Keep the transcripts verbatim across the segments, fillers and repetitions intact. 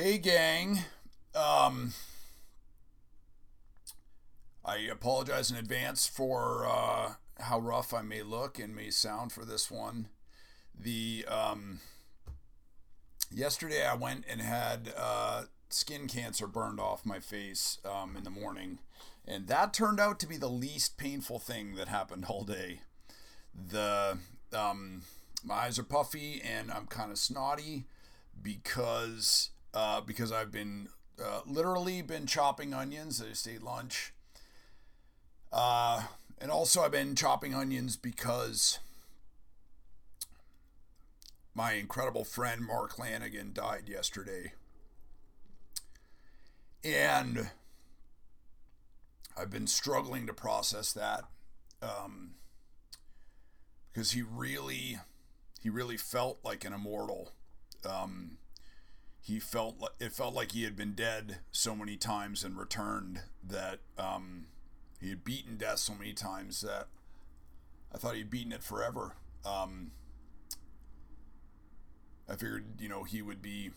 Hey, gang. Um, I apologize in advance for uh, how rough I may look and may sound for this one. The um, yesterday I went and had uh, skin cancer burned off my face um, in the morning, and that turned out to be the least painful thing that happened all day. The um, my eyes are puffy and I'm kind of snotty because uh, because I've been uh, literally been chopping onions. I just ate lunch. Uh, and also I've been chopping onions because my incredible friend Mark Lanegan died yesterday. And I've been struggling to process that, um, because he really, he really felt like an immortal. Um, he felt like, it felt like he had been dead so many times and returned that, um, he had beaten death so many times that I thought he'd beaten it forever. Um, I figured, you know, he would be,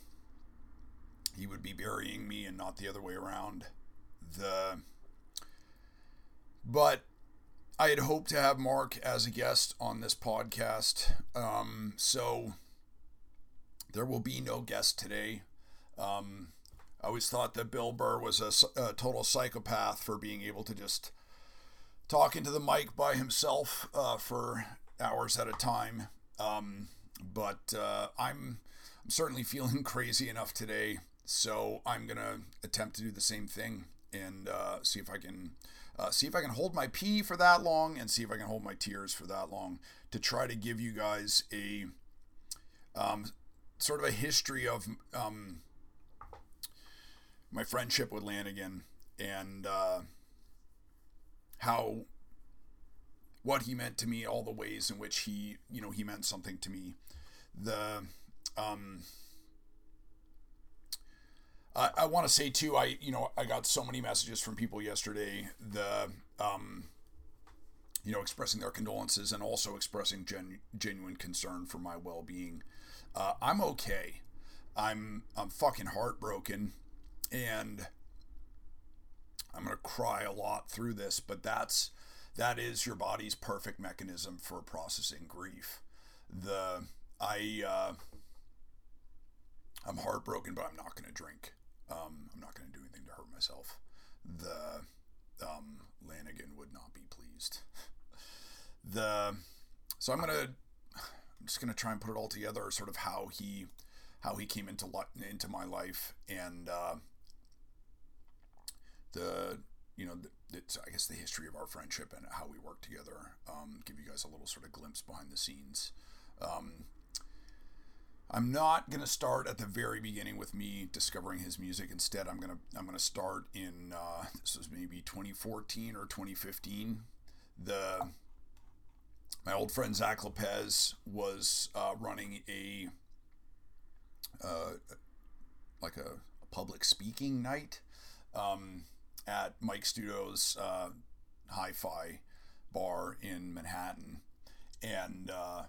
he would be burying me and not the other way around. The, but I had hoped to have Mark as a guest on this podcast. Um, so there will be no guest today. Um, I always thought that Bill Burr was a, a total psychopath for being able to just talk into the mic by himself uh, for hours at a time. Um, but uh, I'm, I'm certainly feeling crazy enough today, so I'm gonna attempt to do the same thing and uh, see if I can uh, see if I can hold my pee for that long and see if I can hold my tears for that long to try to give you guys a um, sort of a history of. Um, my friendship with Lanegan and uh, how, what he meant to me, all the ways in which he, you know, he meant something to me. The, um, I, I want to say too, I, you know, I got so many messages from people yesterday, the, um, you know, expressing their condolences and also expressing gen, genuine concern for my well-being. Uh, I'm okay. I'm, I'm fucking heartbroken. And I'm going to cry a lot through this, but that's, that is your body's perfect mechanism for processing grief. The, I, uh, I'm heartbroken, but I'm not going to drink. Um, I'm not going to do anything to hurt myself. The, um, Lanegan would not be pleased. The, so I'm going to, I'm just going to try and put it all together, sort of how he, how he came into, into my life and, uh, the, you know, the, it's, I guess, the history of our friendship and how we work together. Um, give you guys a little sort of glimpse behind the scenes. Um, I'm not going to start at the very beginning with me discovering his music. Instead, I'm going to, I'm going to start in, uh, this was maybe twenty fourteen or twenty fifteen. The, my old friend Zach Lopez was, uh, running a, uh, like a, a public speaking night, um, at Mike Studios, uh, Hi Fi Bar in Manhattan. And, uh,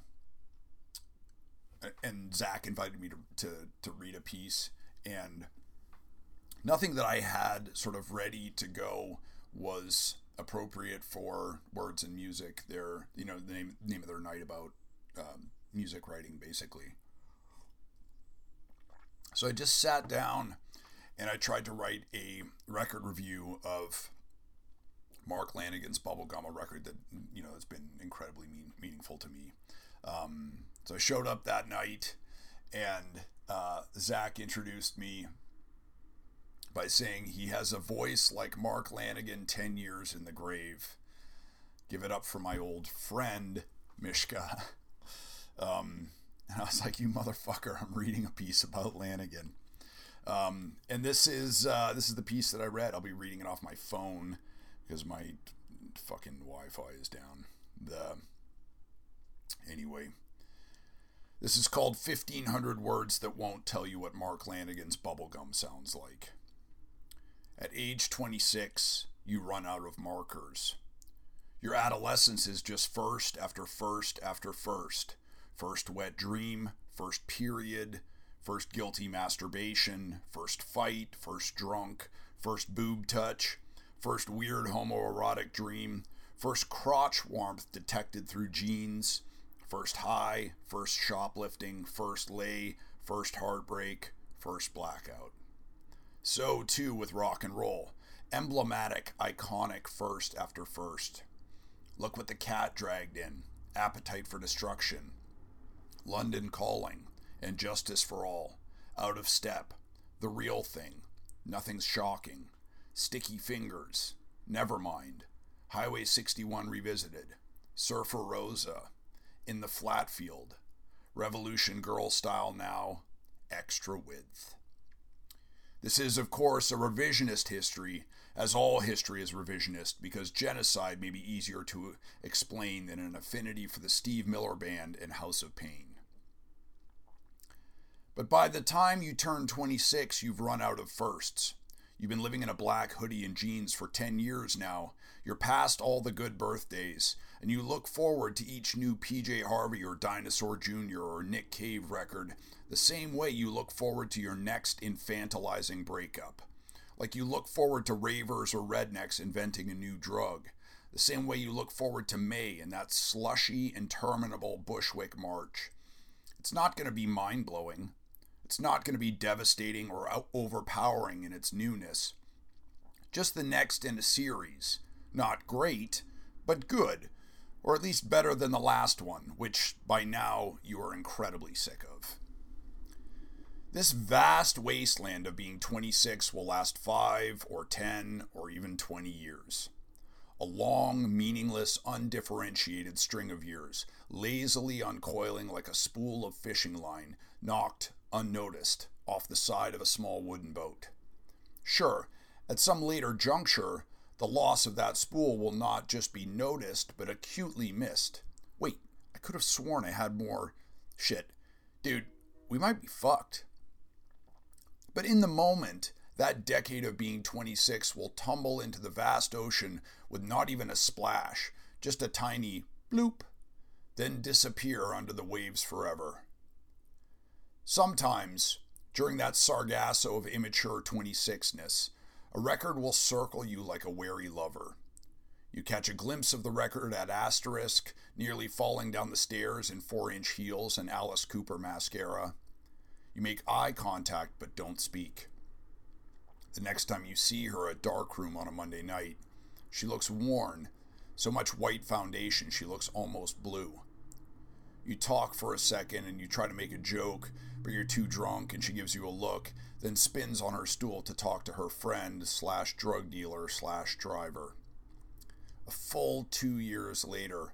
and Zach invited me to, to, to read a piece, and nothing that I had sort of ready to go was appropriate for Words and Music. Their, you know, the name, name of their night about, um, music writing, basically. So I just sat down and I tried to write a record review of Mark Lanegan's Bubblegum, a record that, you know, has been incredibly mean, meaningful to me. Um, so I showed up that night and uh, Zach introduced me by saying he has a voice like Mark Lanegan ten years in the grave. Give it up for my old friend, Mishka. Um... And I was like, you motherfucker, I'm reading a piece about Lanegan. Um, and this is uh, this is the piece that I read. I'll be reading it off my phone because my fucking Wi-Fi is down. The Anyway, this is called fifteen hundred words That Won't Tell You What Mark Lanegan's Bubblegum Sounds Like. At age twenty-six, you run out of markers. Your adolescence is just first after first after first. First wet dream, first period, First guilty masturbation, first fight, first drunk, first boob touch, first weird homoerotic dream, first crotch warmth detected through jeans, first high, first shoplifting, first lay, first heartbreak, first blackout. So too with rock and roll. Emblematic, iconic first after first. Look What the Cat Dragged In, Appetite for Destruction, London Calling, and Justice for All, Out of Step, The Real Thing, Nothing's Shocking, Sticky Fingers, Nevermind, Highway sixty-one Revisited, Surfer Rosa, In the Flatfield, Revolution Girl Style Now, Extra Width. This is, of course, a revisionist history, as all history is revisionist, because genocide may be easier to explain than an affinity for the Steve Miller Band and House of Pain. But by the time you turn twenty-six, you've run out of firsts. You've been living in a black hoodie and jeans for ten years now. You're past all the good birthdays, and you look forward to each new P J Harvey or Dinosaur Junior or Nick Cave record the same way you look forward to your next infantilizing breakup. Like you look forward to ravers or rednecks inventing a new drug. The same way you look forward to May and that slushy, interminable Bushwick March. It's not going to be mind-blowing. It's not going to be devastating or overpowering in its newness. Just the next in a series. Not great, but good, or at least better than the last one, which by now you are incredibly sick of. This vast wasteland of being twenty-six will last five or ten or even twenty years. A long, meaningless, undifferentiated string of years, lazily uncoiling like a spool of fishing line, knocked unnoticed off the side of a small wooden boat. Sure, at some later juncture, the loss of that spool will not just be noticed, but acutely missed. Wait, I could have sworn I had more. Shit. Dude, we might be fucked. But in the moment, that decade of being twenty-six will tumble into the vast ocean with not even a splash, just a tiny bloop, then disappear under the waves forever. Sometimes, during that sargasso of immature twenty-sixness, a record will circle you like a wary lover. You catch a glimpse of the record at asterisk, nearly falling down the stairs in four-inch heels and Alice Cooper mascara. You make eye contact but don't speak. The next time you see her at Darkroom on a Monday night, she looks worn, so much white foundation she looks almost blue. You talk for a second and you try to make a joke, but you're too drunk and she gives you a look, then spins on her stool to talk to her friend slash drug dealer slash driver. A full two years later,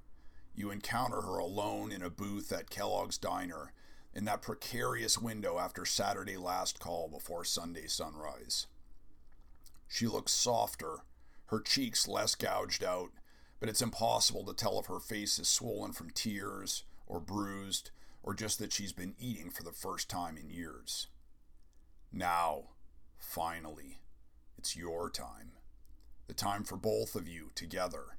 you encounter her alone in a booth at Kellogg's Diner in that precarious window after Saturday last call before Sunday sunrise. She looks softer, her cheeks less gouged out, but it's impossible to tell if her face is swollen from tears or bruised, or just that she's been eating for the first time in years. Now, finally, it's your time. The time for both of you together.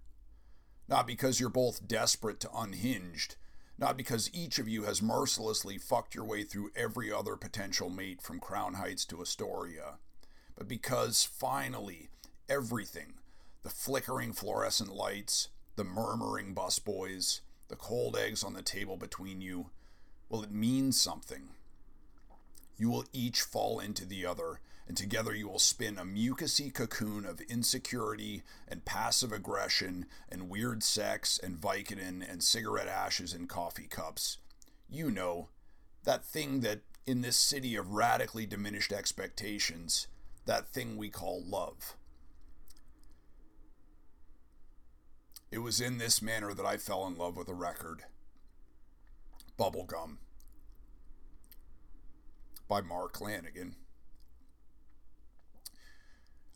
Not because you're both desperate to unhinged, not because each of you has mercilessly fucked your way through every other potential mate from Crown Heights to Astoria, but because, finally, everything, the flickering fluorescent lights, the murmuring busboys, the cold eggs on the table between you, well, it means something. You will each fall into the other, and together you will spin a mucousy cocoon of insecurity and passive aggression and weird sex and Vicodin and cigarette ashes and coffee cups. You know, that thing that, in this city of radically diminished expectations, that thing we call love. It was in this manner that I fell in love with a record. Bubblegum by Mark Lanegan.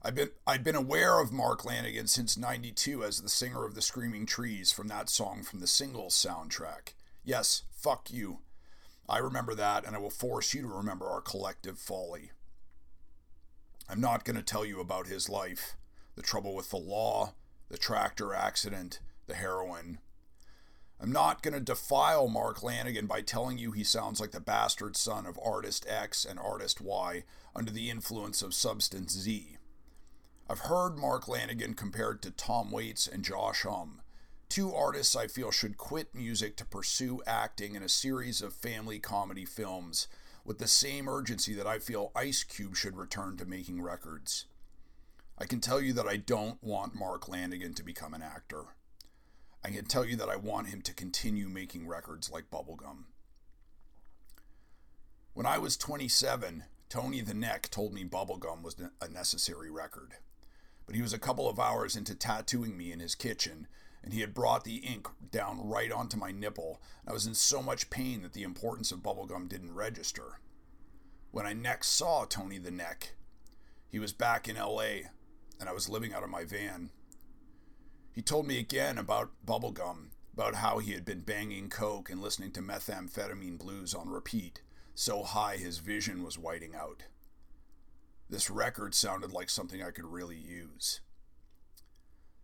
I'd been, I'd been aware of Mark Lanegan since ninety-two as the singer of the Screaming Trees from that song from the Singles soundtrack. Yes, fuck you. I remember that, and I will force you to remember our collective folly. I'm not going to tell you about his life, the trouble with the law, the tractor accident, the heroin. I'm not going to defile Mark Lanegan by telling you he sounds like the bastard son of Artist X and Artist Y under the influence of Substance Z. I've heard Mark Lanegan compared to Tom Waits and Josh Homme, two artists I feel should quit music to pursue acting in a series of family comedy films with the same urgency that I feel Ice Cube should return to making records. I can tell you that I don't want Mark Lanegan to become an actor. I can tell you that I want him to continue making records like Bubblegum. When I was twenty-seven, Tony the Neck told me Bubblegum was a necessary record. But he was a couple of hours into tattooing me in his kitchen, and he had brought the ink down right onto my nipple, and I was in so much pain that the importance of Bubblegum didn't register. When I next saw Tony the Neck, he was back in L A, and I was living out of my van. He told me again about Bubblegum, about how he had been banging coke and listening to methamphetamine blues on repeat, so high his vision was whiting out. This record sounded like something I could really use.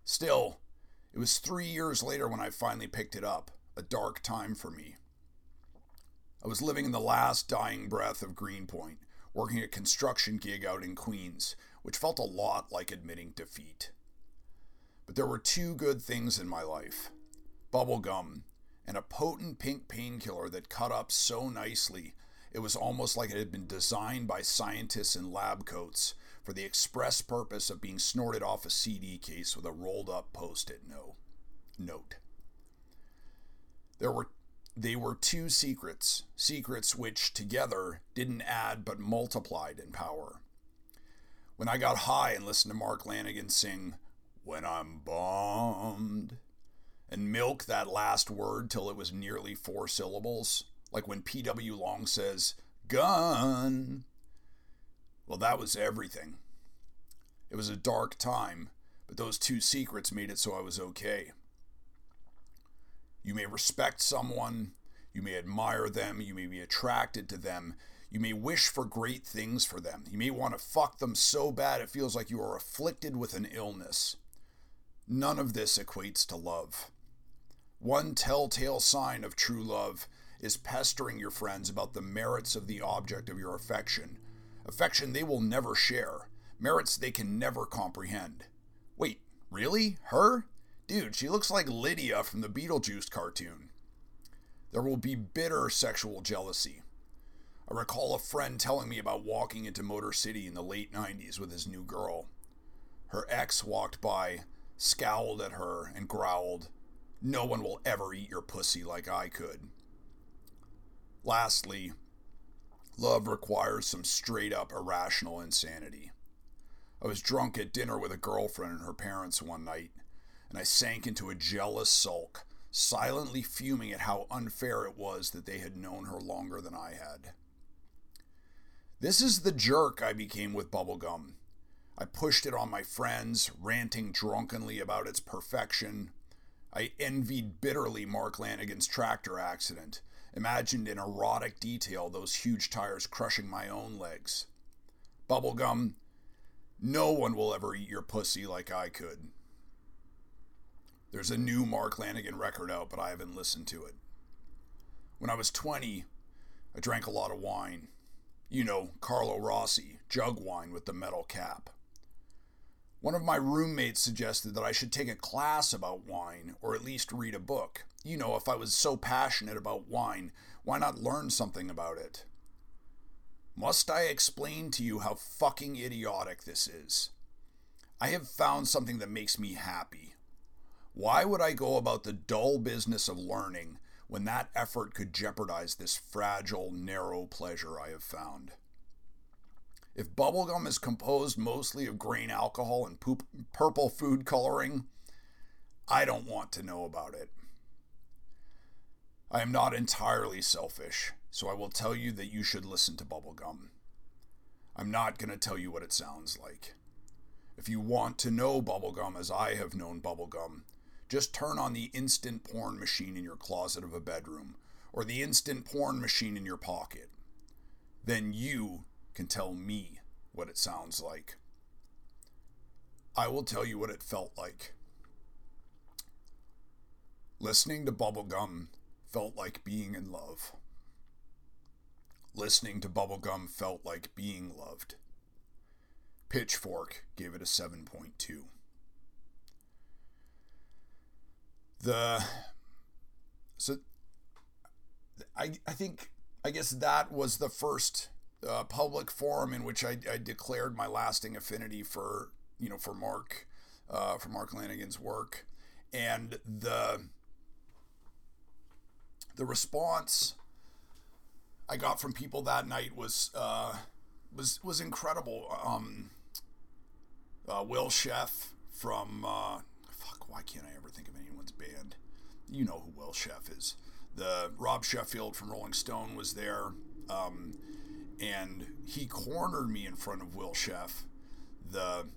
Still, it was three years later when I finally picked it up, a dark time for me. I was living in the last dying breath of Greenpoint, working a construction gig out in Queens, which felt a lot like admitting defeat. But there were two good things in my life: bubblegum and a potent pink painkiller that cut up so nicely it was almost like it had been designed by scientists in lab coats for the express purpose of being snorted off a C D case with a rolled up post-it note. There were, they were two secrets, secrets which together didn't add but multiplied in power. When I got high and listened to Mark Lanegan sing, "When I'm bombed," and milk that last word till it was nearly four syllables, like when P W Long says, "Gun." Well, that was everything. It was a dark time, but those two secrets made it so I was okay. You may respect someone, you may admire them, you may be attracted to them, you may wish for great things for them, you may want to fuck them so bad it feels like you are afflicted with an illness. None of this equates to love. One telltale sign of true love is pestering your friends about the merits of the object of your affection. Affection they will never share. Merits they can never comprehend. Wait, really? Her? Dude, she looks like Lydia from the Beetlejuice cartoon. There will be bitter sexual jealousy. I recall a friend telling me about walking into Motor City in the late nineties with his new girl. Her ex walked by, scowled at her, and growled, "No one will ever eat your pussy like I could." Lastly, love requires some straight-up irrational insanity. I was drunk at dinner with a girlfriend and her parents one night, and I sank into a jealous sulk, silently fuming at how unfair it was that they had known her longer than I had. This is the jerk I became with Bubblegum. I pushed it on my friends, ranting drunkenly about its perfection. I envied bitterly Mark Lanegan's tractor accident, imagined in erotic detail those huge tires crushing my own legs. Bubblegum, no one will ever eat your pussy like I could. There's a new Mark Lanegan record out, but I haven't listened to it. When I was twenty, I drank a lot of wine. You know, Carlo Rossi, jug wine with the metal cap. One of my roommates suggested that I should take a class about wine, or at least read a book. You know, if I was so passionate about wine, why not learn something about it? Must I explain to you how fucking idiotic this is? I have found something that makes me happy. Why would I go about the dull business of learning when that effort could jeopardize this fragile, narrow pleasure I have found? If bubblegum is composed mostly of grain alcohol and poop, purple food coloring, I don't want to know about it. I am not entirely selfish, so I will tell you that you should listen to bubblegum. I'm not going to tell you what it sounds like. If you want to know bubblegum as I have known bubblegum, just turn on the instant porn machine in your closet of a bedroom, or the instant porn machine in your pocket. Then you can tell me what it sounds like. I will tell you what it felt like. Listening to Bubblegum felt like being in love. Listening to Bubblegum felt like being loved. Pitchfork gave it a seven point two. The... So, I I think, I guess that was the first uh, public forum in which I, I declared my lasting affinity for, you know, for Mark, uh, for Mark Lanegan's work. And the... The response I got from people that night was uh, was was incredible. Um, uh, Will Sheff from uh, fuck, why can't I ever think of anyone's band? You know who Will Sheff is. The Rob Sheffield from Rolling Stone was there, um, and he cornered me in front of Will Sheff, the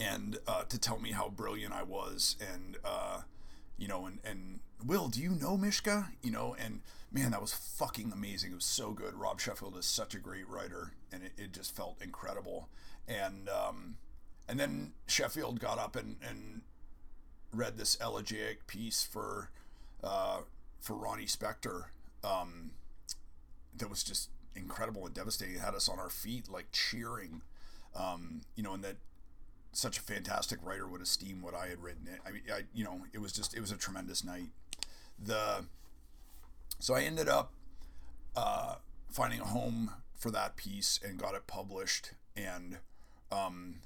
and uh, to tell me how brilliant I was, and uh, you know, and and. Will, do you know Mishka? You know, and man, that was fucking amazing. It was so good. Rob Sheffield is such a great writer, and it, it just felt incredible. And um, and then Sheffield got up and, and read this elegiac piece for uh, for Ronnie Spector um, that was just incredible and devastating. It had us on our feet, like cheering, um, you know, and that such a fantastic writer would esteem what I had written. I mean, I, you know, it was just, it was a tremendous night. The so I ended up uh, finding a home for that piece and got it published. And um,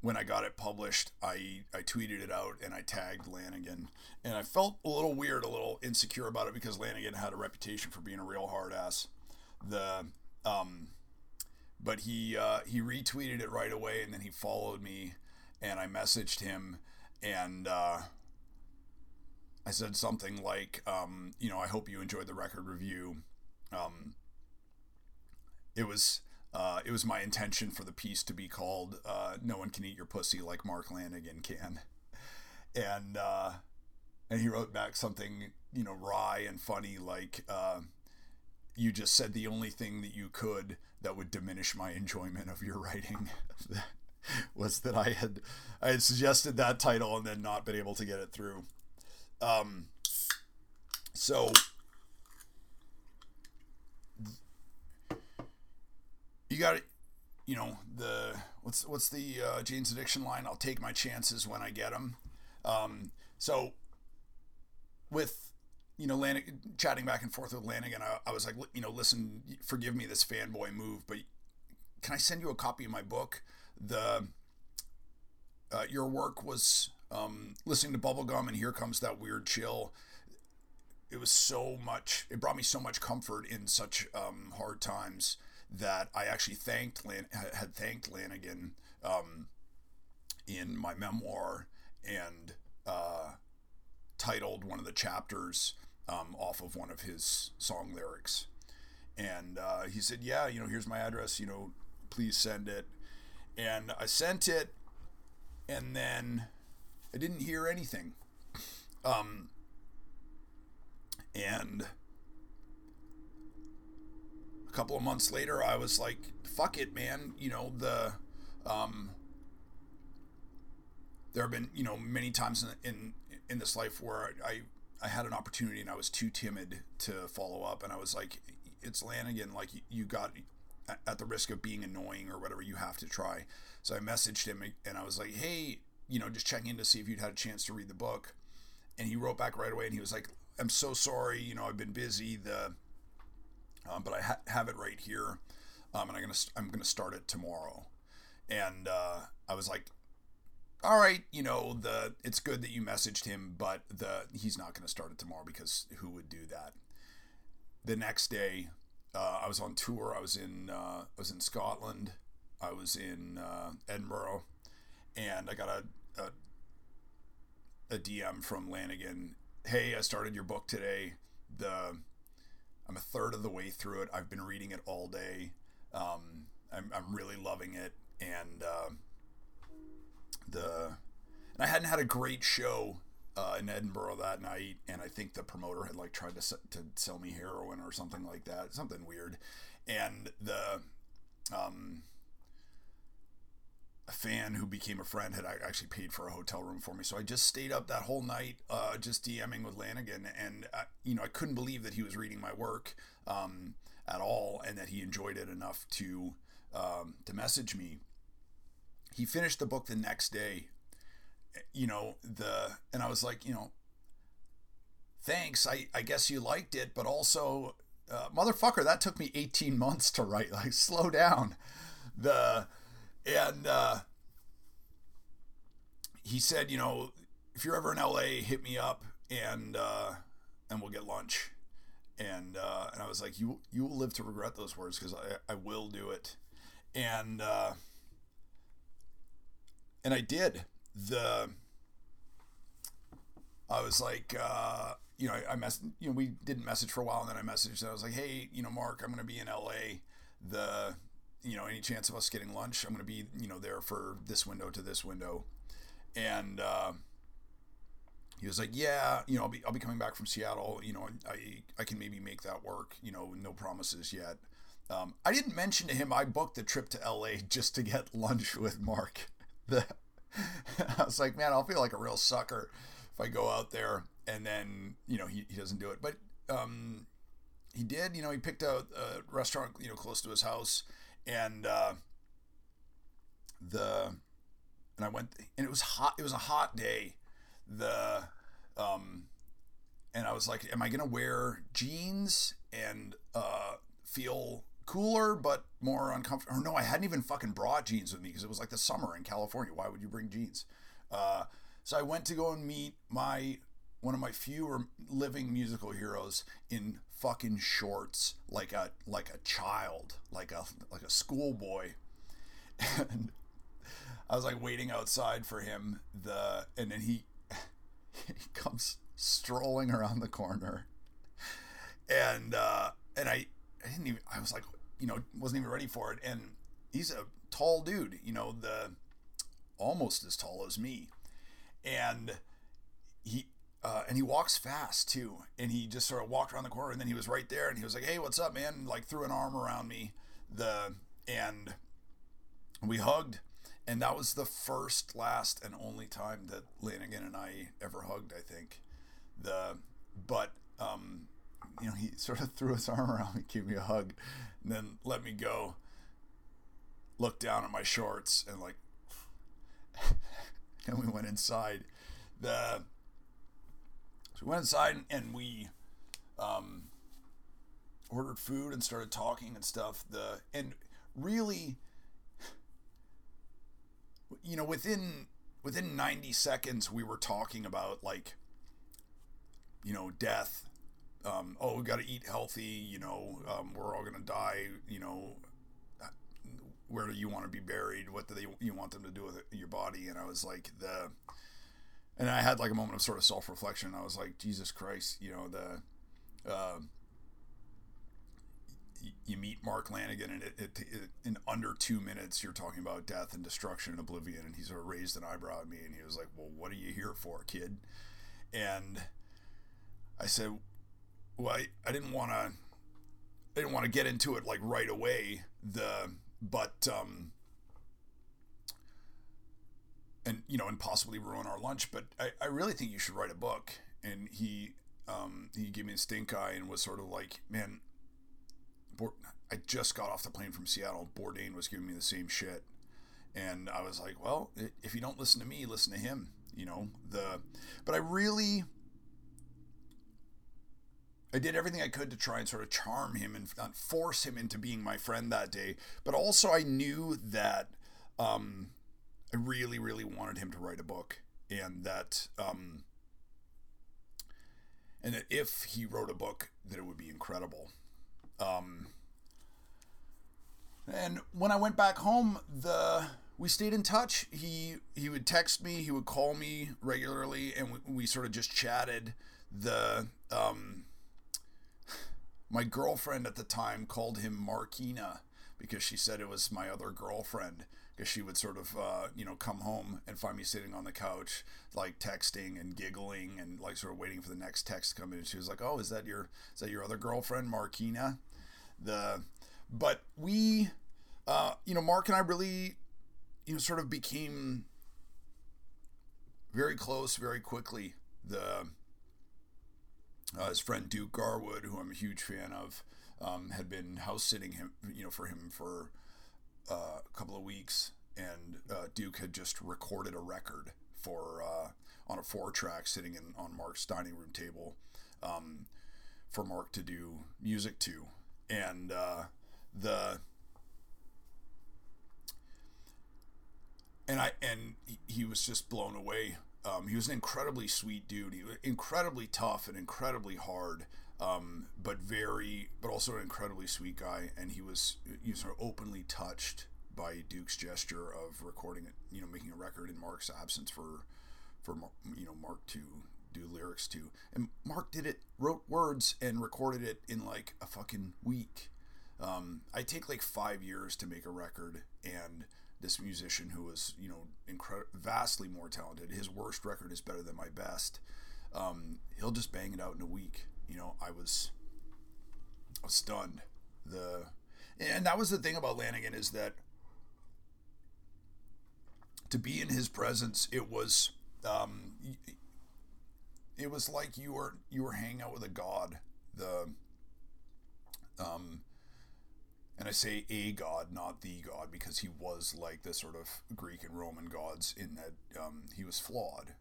when I got it published, I, I tweeted it out and I tagged Lanegan. And I felt a little weird, a little insecure about it because Lanegan had a reputation for being a real hard ass. The um, but he uh, he retweeted it right away, and then he followed me, and I messaged him, and. Uh, I said something like, um, you know, I hope you enjoyed the record review. Um, it was uh, it was my intention for the piece to be called uh, No One Can Eat Your Pussy Like Mark Lanegan Can. And uh, and he wrote back something, you know, wry and funny like, uh, you just said the only thing that you could that would diminish my enjoyment of your writing was that I had, I had suggested that title and then not been able to get it through. Um, so you got it, you know, the, what's, what's the, uh, Jane's Addiction line? I'll take my chances when I get them. Um, so with, you know, Lanegan, chatting back and forth with Lanegan, I, I was like, you know, listen, forgive me this fanboy move, but can I send you a copy of my book? The, uh, your work was, Um, listening to Bubblegum and Here Comes That Weird Chill, it was so much, it brought me so much comfort in such um, hard times that I actually thanked Lan- had thanked Lanegan um, in my memoir and uh, titled one of the chapters um, off of one of his song lyrics. And uh, he said, yeah, you know, here's my address, you know, please send it. And I sent it, and then I didn't hear anything. Um, and a couple of months later, I was like, fuck it, man. You know, the, um, there have been, you know, many times in, in, in this life where I, I, I had an opportunity and I was too timid to follow up. And I was like, it's Lanegan. Like you got, at the risk of being annoying or whatever, you have to try. So I messaged him and I was like, hey, you know, just checking in to see if you'd had a chance to read the book. And he wrote back right away and he was like, I'm so sorry, you know, I've been busy, the um, but I ha- have it right here, um, and I'm gonna st- I'm gonna start it tomorrow. And uh, I was like, all right, you know, the it's good that you messaged him, but the he's not gonna start it tomorrow because who would do that? The next day, uh, I was on tour. I was in uh, I was in Scotland. I was in uh, Edinburgh, and I got a A, a D M from Lanegan. Hey, I started your book today. The I'm a third of the way through it. I've been reading it all day. Um, I'm I'm really loving it. And uh, the and I hadn't had a great show uh, in Edinburgh that night. And I think the promoter had like tried to to sell me heroin or something like that. Something weird. And the um. a fan who became a friend had actually paid for a hotel room for me. So I just stayed up that whole night, uh, just DMing with Lanegan. And, I, you know, I couldn't believe that he was reading my work um, at all, and that he enjoyed it enough to um, to message me. He finished the book the next day, you know, the, and I was like, you know, thanks. I, I guess you liked it, but also, uh, motherfucker, that took me eighteen months to write. Like, slow down. The, and, uh, he said, you know, if you're ever in L A, hit me up and, uh, and we'll get lunch. And, uh, and I was like, you, you will live to regret those words, 'cause I, I will do it. And, uh, and I did. The, I was like, uh, you know, I, I mess, you know, we didn't message for a while, and then I messaged, and I was like, hey, you know, Mark, I'm going to be in L A. The, you know, any chance of us getting lunch? I'm going to be, you know, there for this window to this window. And, uh, he was like, yeah, you know, I'll be, I'll be coming back from Seattle. You know, I, I can maybe make that work, you know, no promises yet. Um, I didn't mention to him, I booked the trip to L A just to get lunch with Mark. The, I was like, man, I'll feel like a real sucker if I go out there and then, you know, he, he doesn't do it. But um, he did, you know, he picked a, a restaurant, you know, close to his house, and uh, the, and I went, and it was hot. It was a hot day. The, um, and I was like, am I going to wear jeans and uh, feel cooler but more uncomfortable? Or no, I hadn't even fucking brought jeans with me, because it was like the summer in California. Why would you bring jeans? Uh, so I went to go and meet my one of my few living musical heroes in fucking shorts, like a like a child, like a like a schoolboy. And I was like waiting outside for him. The and then he he comes strolling around the corner, and uh, and I. I didn't even, I was like, you know, wasn't even ready for it. And he's a tall dude, you know, the almost as tall as me. And he, uh, and he walks fast too. And he just sort of walked around the corner, and then he was right there, and he was like, hey, what's up, man? And like threw an arm around me. The, and we hugged, and that was the first, last, and only time that Lanegan and I ever hugged, I think. The, but, um, you know, he sort of threw his arm around me, gave me a hug, and then let me go, looked down at my shorts, and like, and we went inside. The, so we went inside, and we, um, ordered food and started talking and stuff. The, and really, you know, within, within ninety seconds, we were talking about, like, you know, death. Um, oh, we got to eat healthy, you know, um, we're all going to die, you know, where do you want to be buried? What do they, you want them to do with it, your body? And I was like the, and I had like a moment of sort of self-reflection. I was like, Jesus Christ, you know, the, uh, y- you meet Mark Lanegan, and it, it, it, in under two minutes, you're talking about death and destruction and oblivion. And he sort of raised an eyebrow at me, and he was like, well, what are you here for, kid? And I said, well, I, I didn't want to, I didn't want to get into it like right away. The, but, um, and, you know, and possibly ruin our lunch, but I, I really think you should write a book. And he, um, he gave me a stink eye and was sort of like, man, I just got off the plane from Seattle. Bourdain was giving me the same shit. And I was like, well, if you don't listen to me, listen to him, you know, the, but I really, I did everything I could to try and sort of charm him and not force him into being my friend that day. But also I knew that um, I really, really wanted him to write a book, and that, um, and that if he wrote a book, that it would be incredible. Um, and when I went back home, the, we stayed in touch. He, he would text me, he would call me regularly, and we, we sort of just chatted. The, um, my girlfriend at the time called him Markina, because she said it was my other girlfriend, because she would sort of, uh, you know, come home and find me sitting on the couch, like texting and giggling and like sort of waiting for the next text to come in. And she was like, oh, is that your, is that your other girlfriend, Markina? The, but we, uh, you know, Mark and I really you know, sort of became very close very quickly. The uh, his friend Duke Garwood, who I'm a huge fan of, um, had been house sitting him, you know, for him for uh, a couple of weeks, and uh, Duke had just recorded a record for uh, on a four track sitting in on Mark's dining room table um, for Mark to do music to, and uh, the. And I and he was just blown away. Um, he was an incredibly sweet dude. He was incredibly tough and incredibly hard, um, but very, but also an incredibly sweet guy. And he was, he was sort of openly touched by Duke's gesture of recording, you know, making a record in Mark's absence for, for you know, Mark to do lyrics to. And Mark did it, wrote words, and recorded it in like a fucking week. Um, I take like five years to make a record, and this musician who was, you know, incre- vastly more talented. His worst record is better than my best. Um, he'll just bang it out in a week. You know, I was, I was stunned. The and that was the thing about Lanegan, is that to be in his presence, it was, um, it was like you were you were hanging out with a god. The um. And I say a god, not the god, because he was like the sort of Greek and Roman gods in that um, he was flawed,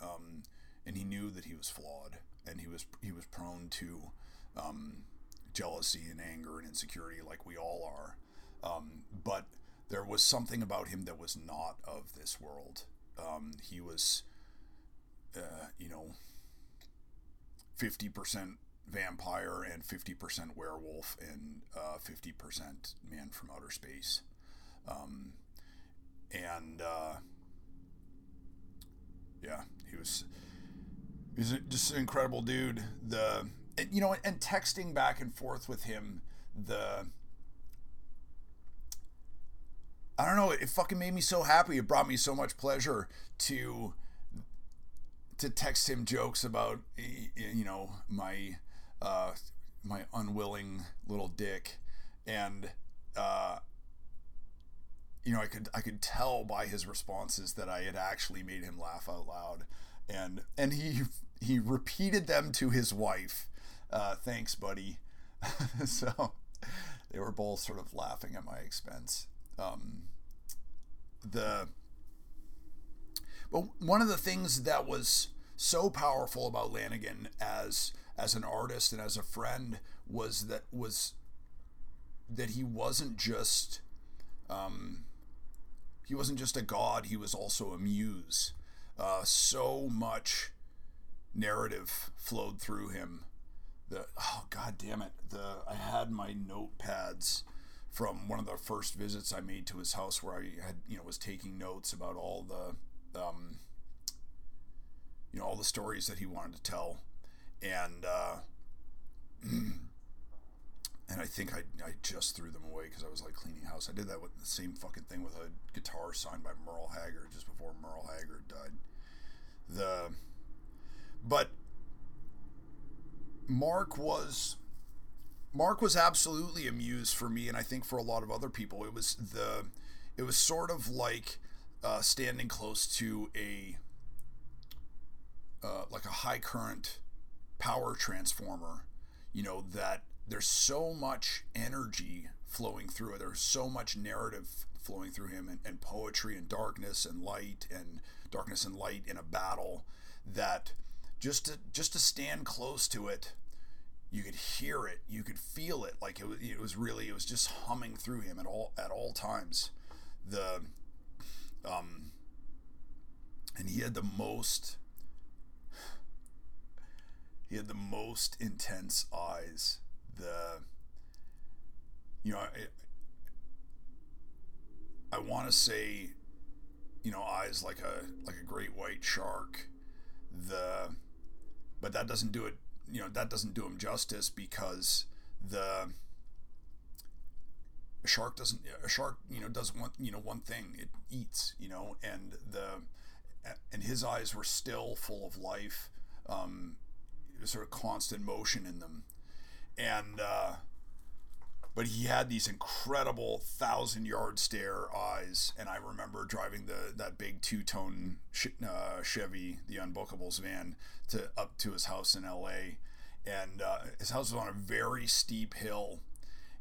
um, and he knew that he was flawed, and he was he was prone to um, jealousy and anger and insecurity, like we all are. Um, but there was something about him that was not of this world. Um, he was, uh, you know, fifty percent. Vampire and fifty percent werewolf and uh, fifty percent man from outer space, um, and uh, yeah, he was he was just an incredible dude. The and, you know and texting back and forth with him, the I don't know, it, it fucking made me so happy. It brought me so much pleasure to to text him jokes about you know my. Uh, my unwilling little dick, and uh, you know I could I could tell by his responses that I had actually made him laugh out loud, and and he he repeated them to his wife. Uh, thanks, buddy. So they were both sort of laughing at my expense. Um, the but one of the things that was so powerful about Lanegan as as an artist and as a friend was that was that he wasn't just um, he wasn't just a god, he was also a muse. Uh, so much narrative flowed through him. The oh god damn it the I had my notepads from one of the first visits I made to his house, where I had you know was taking notes about all the um, you know all the stories that he wanted to tell. And uh, and I think I I just threw them away because I was like cleaning house. I did that with the same fucking thing with a guitar signed by Merle Haggard just before Merle Haggard died. The but Mark was Mark was absolutely a muse for me, and I think for a lot of other people. It was the it was sort of like uh, standing close to a uh, like a high current power transformer, you know, that there's so much energy flowing through it. There's so much narrative flowing through him, and, and poetry and darkness and light and darkness and light in a battle, that just to, just to stand close to it, you could hear it, you could feel it. Like it was, it was really, it was just humming through him at all, at all times. The, um, and he had the most He had the most intense eyes. The, you know, I, I want to say, you know, eyes like a like a great white shark. The, but that doesn't do it. You know, that doesn't do him justice, because the a shark doesn't a shark you know does one you know one thing, it eats. You know, and the and his eyes were still full of life. Um, sort of constant motion in them, and uh but he had these incredible thousand yard stare eyes. And I remember driving the that big two-tone uh, Chevy, the Unbookables van, to up to his house in L A, and uh, his house was on a very steep hill,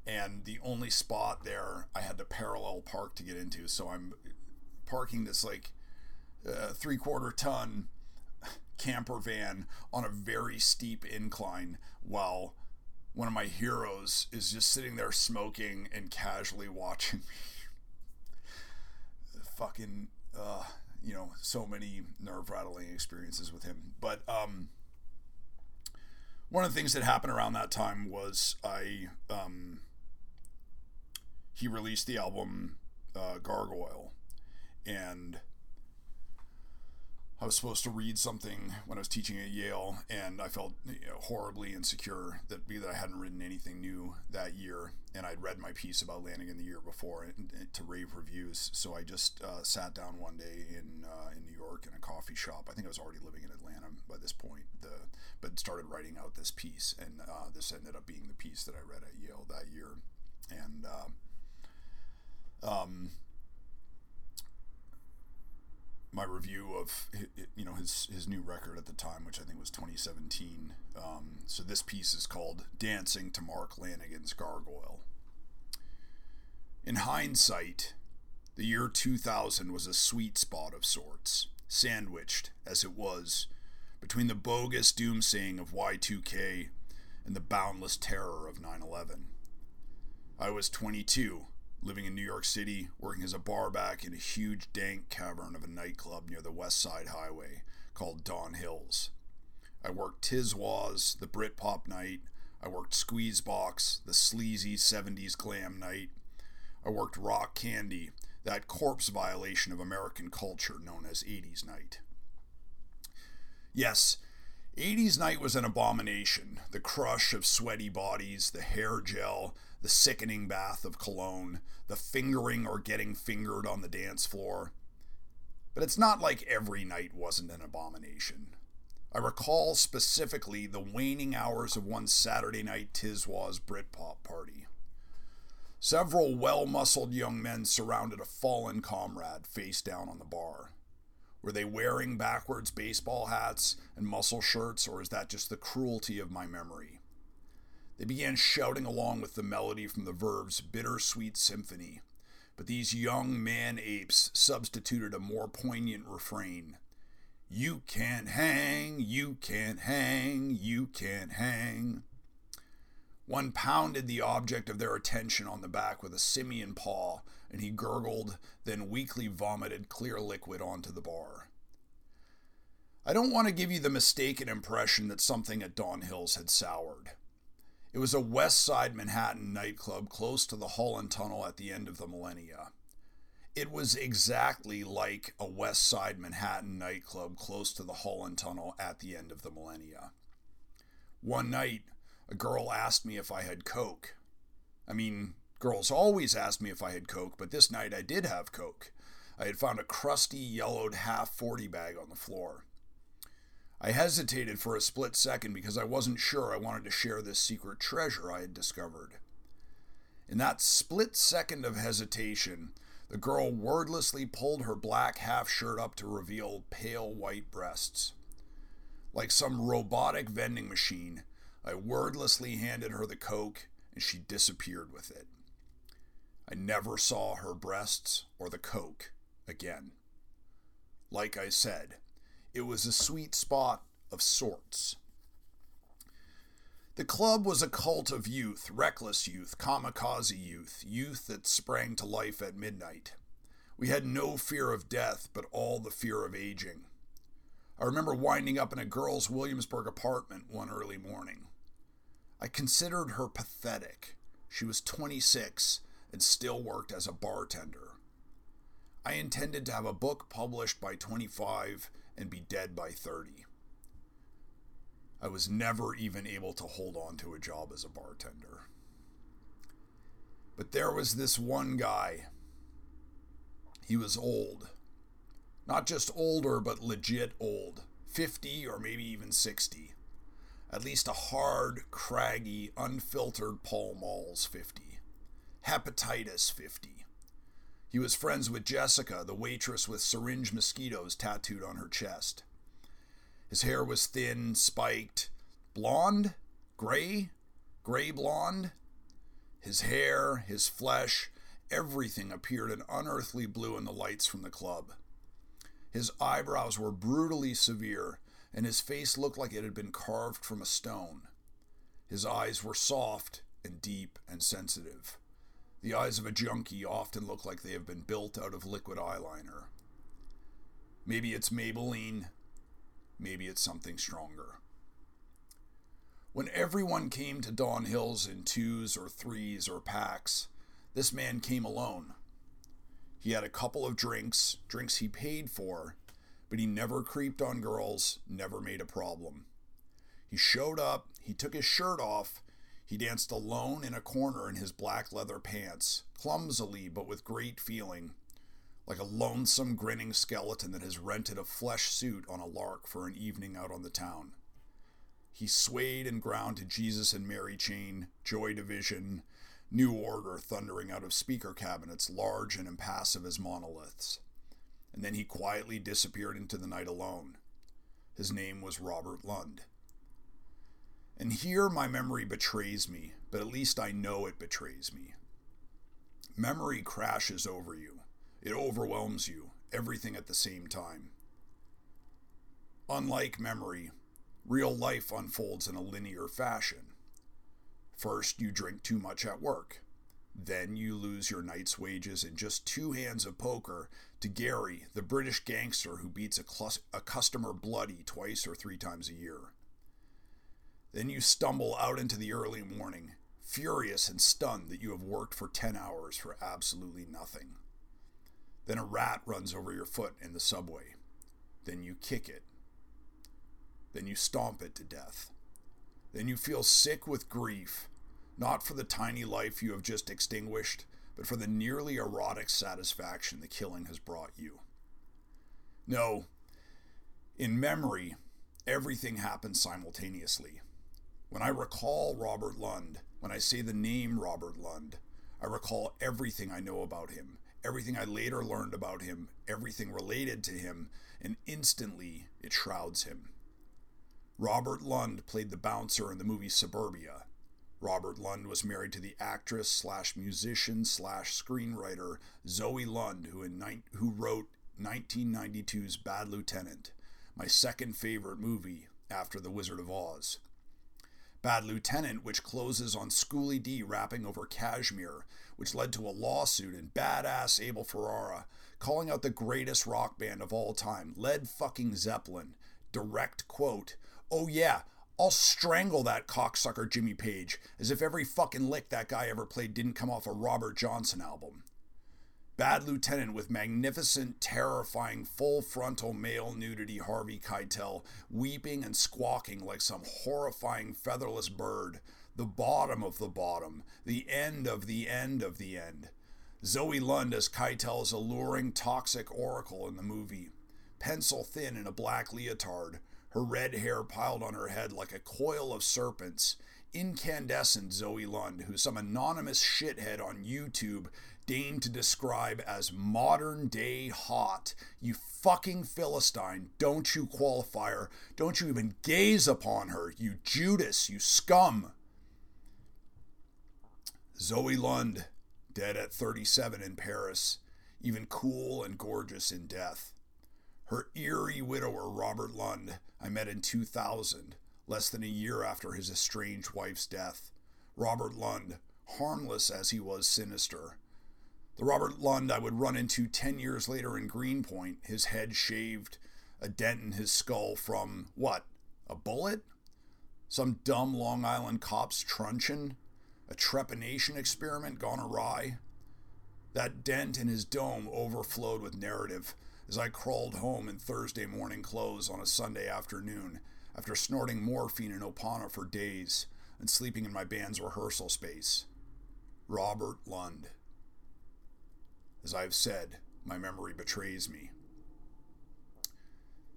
and the only spot there I had to parallel park to get into. So I'm parking this like uh, three-quarter ton camper van on a very steep incline, while one of my heroes is just sitting there smoking and casually watching me. Fucking, uh, you know, so many nerve-rattling experiences with him. But um, one of the things that happened around that time was I um, he released the album uh, Gargoyle, and I was supposed to read something when I was teaching at Yale, and I felt you know, horribly insecure that that I hadn't written anything new that year, and I'd read my piece about Lanegan the year before and, and to rave reviews. So I just uh, sat down one day in uh, in New York in a coffee shop. I think I was already living in Atlanta by this point, the, but started writing out this piece, and uh, this ended up being the piece that I read at Yale that year. And uh, um. my review of you know his his new record at the time, which I think was twenty seventeen. Um, so this piece is called Dancing to Mark Lanegan's Gargoyle. In hindsight, the year two thousand was a sweet spot of sorts, sandwiched, as it was, between the bogus doomsaying of Y two K and the boundless terror of nine eleven. I was twenty-two, living in New York City, working as a bar back in a huge dank cavern of a nightclub near the West Side Highway called Don Hills. I worked Tiswas, the Britpop night. I worked Squeezebox, the sleazy seventies glam night. I worked Rock Candy, that corpse violation of American culture known as eighties night. Yes, eighties night was an abomination. The crush of sweaty bodies, the hair gel, the sickening bath of cologne, the fingering or getting fingered on the dance floor. But it's not like every night wasn't an abomination. I recall specifically the waning hours of one Saturday night Tiswas Britpop party. Several well-muscled young men surrounded a fallen comrade face down on the bar. Were they wearing backwards baseball hats and muscle shirts, or is that just the cruelty of my memory? They began shouting along with the melody from the Verve's Bittersweet Symphony, but these young man-apes substituted a more poignant refrain. You can't hang, you can't hang, you can't hang. One pounded the object of their attention on the back with a simian paw, and he gurgled, then weakly vomited clear liquid onto the bar. I don't want to give you the mistaken impression that something at Don Hills had soured. It was a West Side Manhattan nightclub close to the Holland Tunnel at the end of the millennia. It was exactly like a West Side Manhattan nightclub close to the Holland Tunnel at the end of the millennia. One night, a girl asked me if I had coke. I mean, girls always asked me if I had coke, but this night I did have coke. I had found a crusty, yellowed half forty bag on the floor. I hesitated for a split second because I wasn't sure I wanted to share this secret treasure I had discovered. In that split second of hesitation, the girl wordlessly pulled her black half-shirt up to reveal pale white breasts. Like some robotic vending machine, I wordlessly handed her the coke, and she disappeared with it. I never saw her breasts or the coke again. Like I said, it was a sweet spot of sorts. The club was a cult of youth, reckless youth, kamikaze youth, youth that sprang to life at midnight. We had no fear of death, but all the fear of aging. I remember winding up in a girl's Williamsburg apartment one early morning. I considered her pathetic. She was twenty-six and still worked as a bartender. I intended to have a book published by twenty-five and be dead by thirty. I was never even able to hold on to a job as a bartender. But there was this one guy. He was old. Not just older, but legit old. fifty or maybe even sixty. At least a hard, craggy, unfiltered Pall Mall's fifty. Hepatitis fifty. He was friends with Jessica, the waitress with syringe mosquitoes tattooed on her chest. His hair was thin, spiked, blonde, gray, gray blonde. His hair, his flesh, everything appeared an unearthly blue in the lights from the club. His eyebrows were brutally severe, and his face looked like it had been carved from a stone. His eyes were soft and deep and sensitive. The eyes of a junkie often look like they have been built out of liquid eyeliner. Maybe it's Maybelline. Maybe it's something stronger. When everyone came to Don Hills in twos or threes or packs, this man came alone. He had a couple of drinks, drinks he paid for, but he never creeped on girls, never made a problem. He showed up, he took his shirt off, he danced alone in a corner in his black leather pants, clumsily but with great feeling, like a lonesome grinning skeleton that has rented a flesh suit on a lark for an evening out on the town. He swayed and ground to Jesus and Mary Chain, Joy Division, New Order thundering out of speaker cabinets, large and impassive as monoliths. And then he quietly disappeared into the night alone. His name was Robert Lund. And here my memory betrays me, but at least I know it betrays me. Memory crashes over you. It overwhelms you, everything at the same time. Unlike memory, real life unfolds in a linear fashion. First, you drink too much at work. Then you lose your night's wages in just two hands of poker to Gary, the British gangster who beats a, clus- a customer bloody twice or three times a year. Then you stumble out into the early morning, furious and stunned that you have worked for ten hours for absolutely nothing. Then a rat runs over your foot in the subway. Then you kick it. Then you stomp it to death. Then you feel sick with grief, not for the tiny life you have just extinguished, but for the nearly erotic satisfaction the killing has brought you. No, in memory, everything happens simultaneously. When I recall Robert Lund, when I say the name Robert Lund, I recall everything I know about him, everything I later learned about him, everything related to him, and instantly it shrouds him. Robert Lund played the bouncer in the movie Suburbia. Robert Lund was married to the actress slash musician slash screenwriter Zoe Lund, who in ni- who wrote nineteen ninety-two's Bad Lieutenant, my second favorite movie after The Wizard of Oz. Bad Lieutenant, which closes on Schooly D rapping over Kashmir, which led to a lawsuit and badass Abel Ferrara calling out the greatest rock band of all time, Led Fucking Zeppelin, direct quote, "Oh yeah, I'll strangle that cocksucker Jimmy Page," as if every fucking lick that guy ever played didn't come off a Robert Johnson album. Bad Lieutenant with magnificent, terrifying, full-frontal male nudity Harvey Keitel weeping and squawking like some horrifying featherless bird, the bottom of the bottom, the end of the end of the end. Zoe Lund as Keitel's alluring, toxic oracle in the movie, pencil thin in a black leotard, her red hair piled on her head like a coil of serpents. Incandescent Zoe Lund, who some anonymous shithead on YouTube deigned to describe as modern-day hot. You fucking Philistine. Don't you qualify her. Don't you even gaze upon her. You Judas. You scum. Zoe Lund, dead at thirty-seven in Paris, even cool and gorgeous in death. Her eerie widower, Robert Lund, I met in two thousand, less than a year after his estranged wife's death. Robert Lund, harmless as he was sinister. The Robert Lund I would run into ten years later in Greenpoint, his head shaved, a dent in his skull from, what, a bullet? Some dumb Long Island cop's truncheon? A trepanation experiment gone awry? That dent in his dome overflowed with narrative, as I crawled home in Thursday morning clothes on a Sunday afternoon after snorting morphine and Opana for days and sleeping in my band's rehearsal space. Robert Lund. As I've said, my memory betrays me.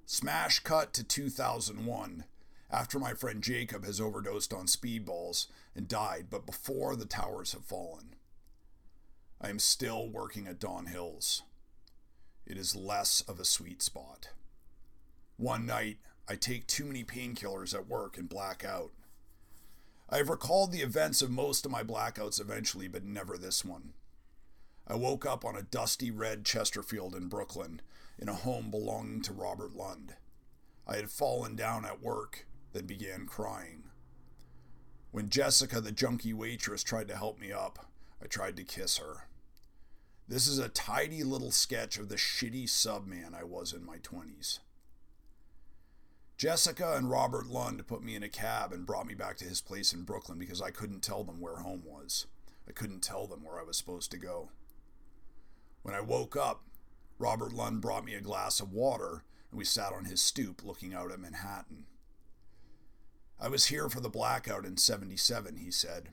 Smash cut to two thousand one, after my friend Jacob has overdosed on speedballs and died, but before the towers have fallen. I am still working at Don Hills. It is less of a sweet spot. One night, I take too many painkillers at work and black out. I have recalled the events of most of my blackouts eventually, but never this one. I woke up on a dusty red Chesterfield in Brooklyn, in a home belonging to Robert Lund. I had fallen down at work, then began crying. When Jessica, the junkie waitress, tried to help me up, I tried to kiss her. This is a tidy little sketch of the shitty subman I was in my twenties. Jessica and Robert Lund put me in a cab and brought me back to his place in Brooklyn because I couldn't tell them where home was. I couldn't tell them where I was supposed to go. When I woke up, Robert Lund brought me a glass of water and we sat on his stoop looking out at Manhattan. I was here for the blackout in seventy-seven, he said.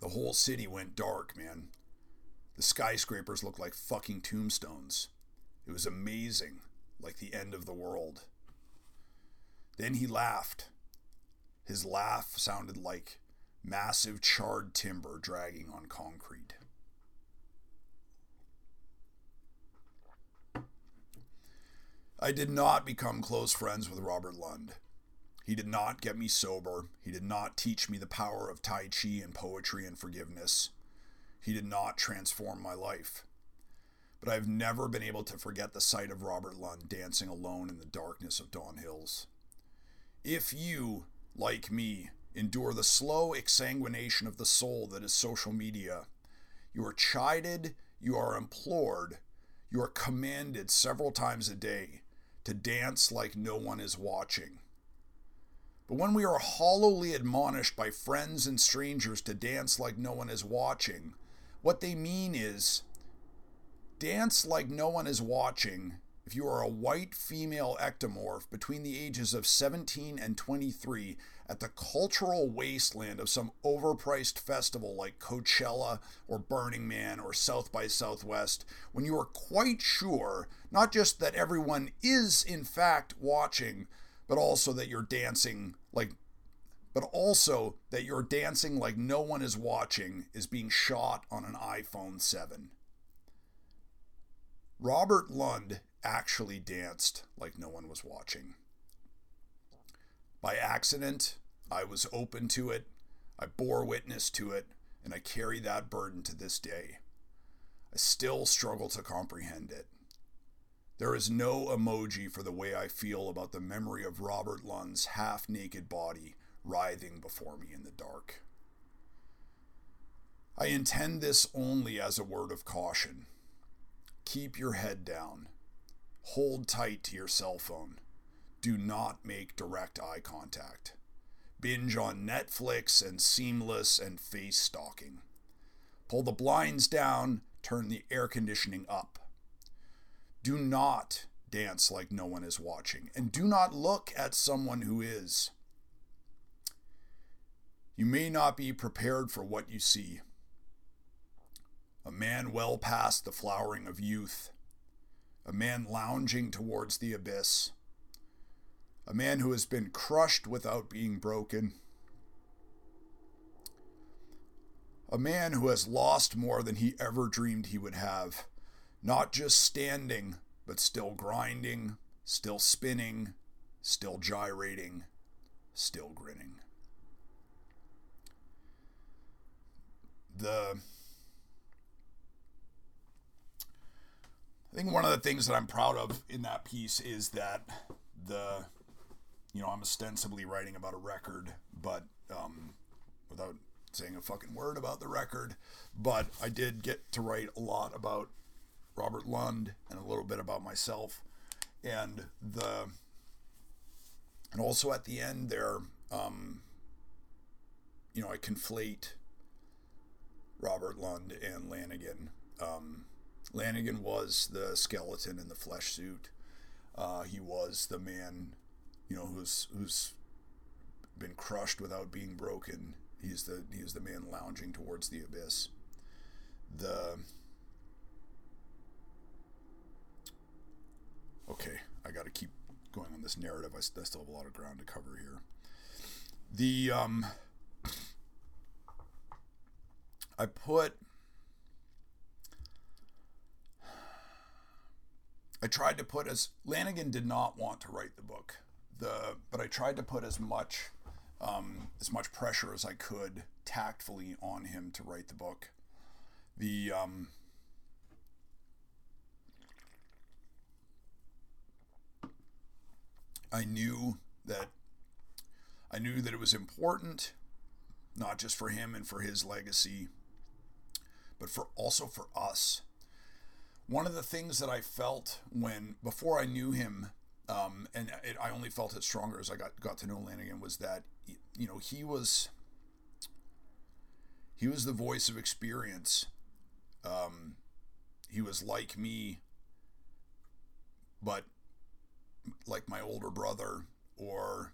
The whole city went dark, man. The skyscrapers looked like fucking tombstones. It was amazing, like the end of the world. Then he laughed. His laugh sounded like massive charred timber dragging on concrete. I did not become close friends with Robert Lund. He did not get me sober. He did not teach me the power of Tai Chi and poetry and forgiveness. He did not transform my life. But I have never been able to forget the sight of Robert Lund dancing alone in the darkness of Don Hills. If you, like me, endure the slow exsanguination of the soul that is social media, you are chided, you are implored, you are commanded several times a day to dance like no one is watching. But when we are hollowly admonished by friends and strangers to dance like no one is watching, what they mean is, dance like no one is watching if you are a white female ectomorph between the ages of seventeen and twenty-three at the cultural wasteland of some overpriced festival like Coachella or Burning Man or South by Southwest, when you are quite sure not just that everyone is in fact watching, but also that you're dancing like but also that you're dancing like no one is watching is being shot on an iPhone seven. Robert Lund actually danced like no one was watching. By accident, I was open to it, I bore witness to it, and I carry that burden to this day. I still struggle to comprehend it. There is no emoji for the way I feel about the memory of Robert Lund's half-naked body writhing before me in the dark. I intend this only as a word of caution. Keep your head down. Hold tight to your cell phone. Do not make direct eye contact. Binge on Netflix and Seamless and face stalking. Pull the blinds down, turn the air conditioning up. Do not dance like no one is watching, and do not look at someone who is. You may not be prepared for what you see. A man well past the flowering of youth, a man lounging towards the abyss, a man who has been crushed without being broken, a man who has lost more than he ever dreamed he would have. Not just standing, but still grinding, still spinning, still gyrating, still grinning. The I think one of the things that I'm proud of in that piece is that the, you know, I'm ostensibly writing about a record, but um, without saying a fucking word about the record, but I did get to write a lot about Robert Lund and a little bit about myself, and the and also at the end there, um, you know, I conflate Robert Lund and Lanegan. Um, Lanegan was the skeleton in the flesh suit. Uh, he was the man, you know, who's who's been crushed without being broken. He's the he's the man lounging towards the abyss. The Okay, I got to keep going on this narrative. I still have a lot of ground to cover here. The, um, I put, I tried to put as, Lanegan did not want to write the book, the but I tried to put as much um, as much pressure as I could tactfully on him to write the book. The um, I knew that I knew that it was important, not just for him and for his legacy, but for also for us. One of the things that I felt when, before I knew him, um, and it, I only felt it stronger as I got, got to know Lanegan, was that, you know, he was, he was the voice of experience. Um, he was like me, but like my older brother, or,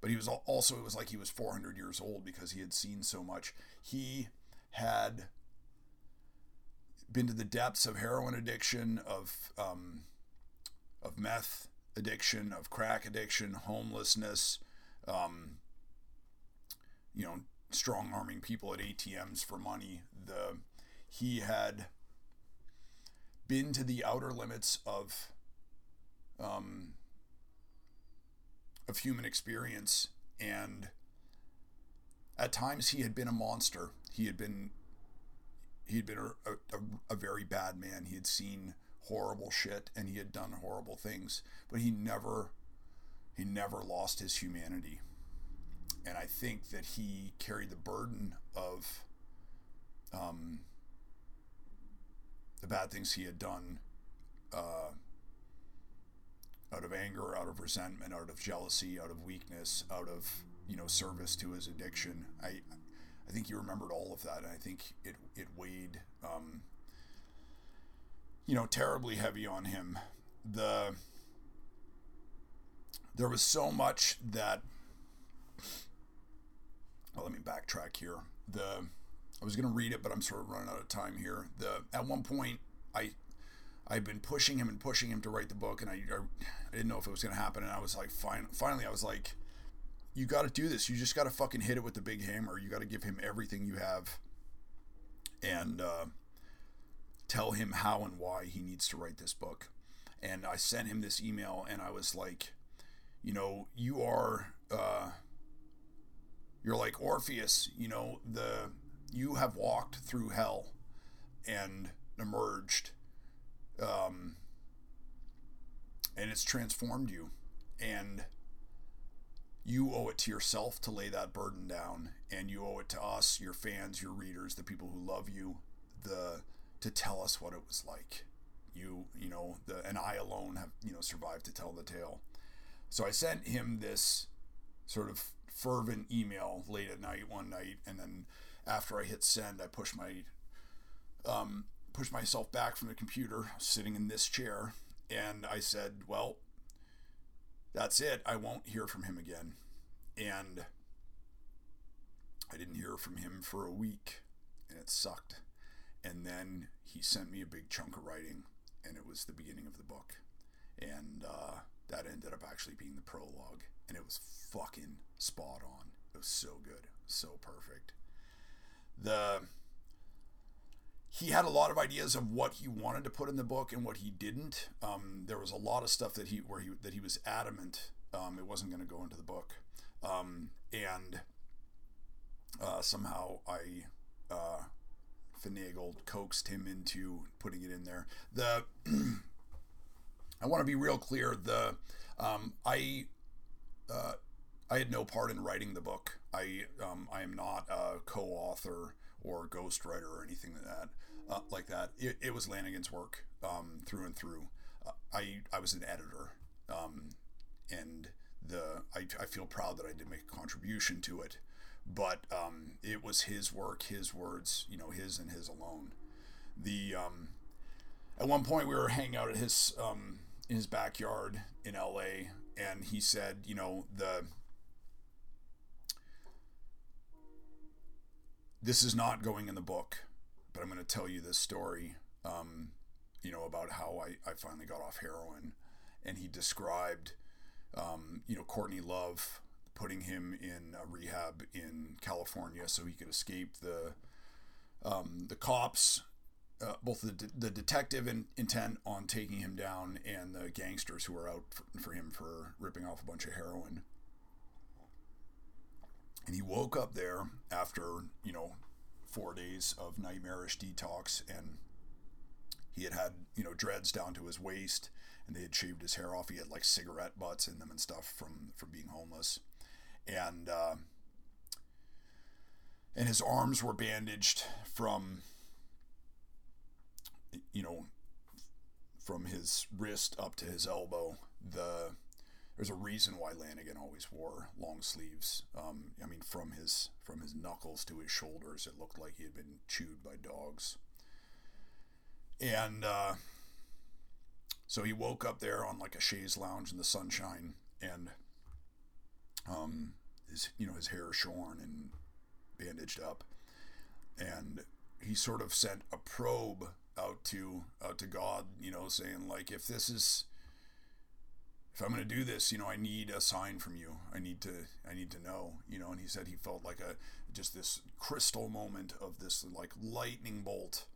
but he was also, it was like he was four hundred years old because he had seen so much. He had been to the depths of heroin addiction, of um, of meth addiction, of crack addiction, homelessness, um, you know, strong arming people at A T Ms for money. The he had been to the outer limits of um, of human experience, and at times he had been a monster. He had been. He'd been a, a, a very bad man. He had seen horrible shit and he had done horrible things, but he never, he never lost his humanity. And I think that he carried the burden of um, the bad things he had done uh, out of anger, out of resentment, out of jealousy, out of weakness, out of, you know, service to his addiction. I, I think he remembered all of that, and I think it it weighed, um, you know, terribly heavy on him. The there was so much that. Well, let me backtrack here. The I was going to read it, but I'm sort of running out of time here. The at one point I I'd been pushing him and pushing him to write the book, and I I, I didn't know if it was going to happen, and I was like, fine, finally, I was like. You got to do this. You just got to fucking hit it with the big hammer. You got to give him everything you have and uh, tell him how and why he needs to write this book. And I sent him this email and I was like, you know, you are, uh, you're like Orpheus, you know, the, you have walked through hell and emerged, um, and it's transformed you. And you owe it to yourself to lay that burden down, and you owe it to us, your fans, your readers, the people who love you, the to tell us what it was like. You, you know, the and I alone have, you know, survived to tell the tale. So I sent him this sort of fervent email late at night one night, and then after I hit send, I pushed my um pushed myself back from the computer, sitting in this chair, and I said, well, that's it. I won't hear from him again. And I didn't hear from him for a week, and it sucked. And then he sent me a big chunk of writing, and it was the beginning of the book. And uh, that ended up actually being the prologue, and it was fucking spot on. It was so good, so perfect. The He had a lot of ideas of what he wanted to put in the book and what he didn't. Um, there was a lot of stuff that he where he that he was adamant um, it wasn't going to go into the book, um, and uh, somehow I uh, finagled, coaxed him into putting it in there. The I want to be real clear. The um, I uh, I had no part in writing the book. I um, I am not a co-author or ghostwriter or anything like that. Uh, like that, it, it was Lanegan's work um, through and through. Uh, I I was an editor, um, and the I, I feel proud that I did make a contribution to it, but um, it was his work, his words, you know, his and his alone. The um, at one point we were hanging out at his um, in his backyard in L A, and he said, you know, the. This is not going in the book, but I'm going to tell you this story, um, you know, about how I, I finally got off heroin. And he described, um, you know, Courtney Love putting him in a rehab in California so he could escape the um, the cops uh, both the de- the detective in, intent on taking him down and the gangsters who are out for, for him for ripping off a bunch of heroin. And he woke up there after, you know, four days of nightmarish detox, and he had had, you know, dreads down to his waist, and they had shaved his hair off. He had like cigarette butts in them and stuff from, from being homeless. And, uh, and his arms were bandaged from, you know, from his wrist up to his elbow. The, there's a reason why Lanegan always wore long sleeves. Um, I mean, from his, from his knuckles to his shoulders, it looked like he had been chewed by dogs. And, uh, so he woke up there on like a chaise lounge in the sunshine, and, um, his, you know, his hair shorn and bandaged up, and he sort of sent a probe out to, out to God, you know, saying like, if this is, if I'm going to do this, you know, I need a sign from you. I need to, I need to know, you know. And he said he felt like a, just this crystal moment of this like lightning bolt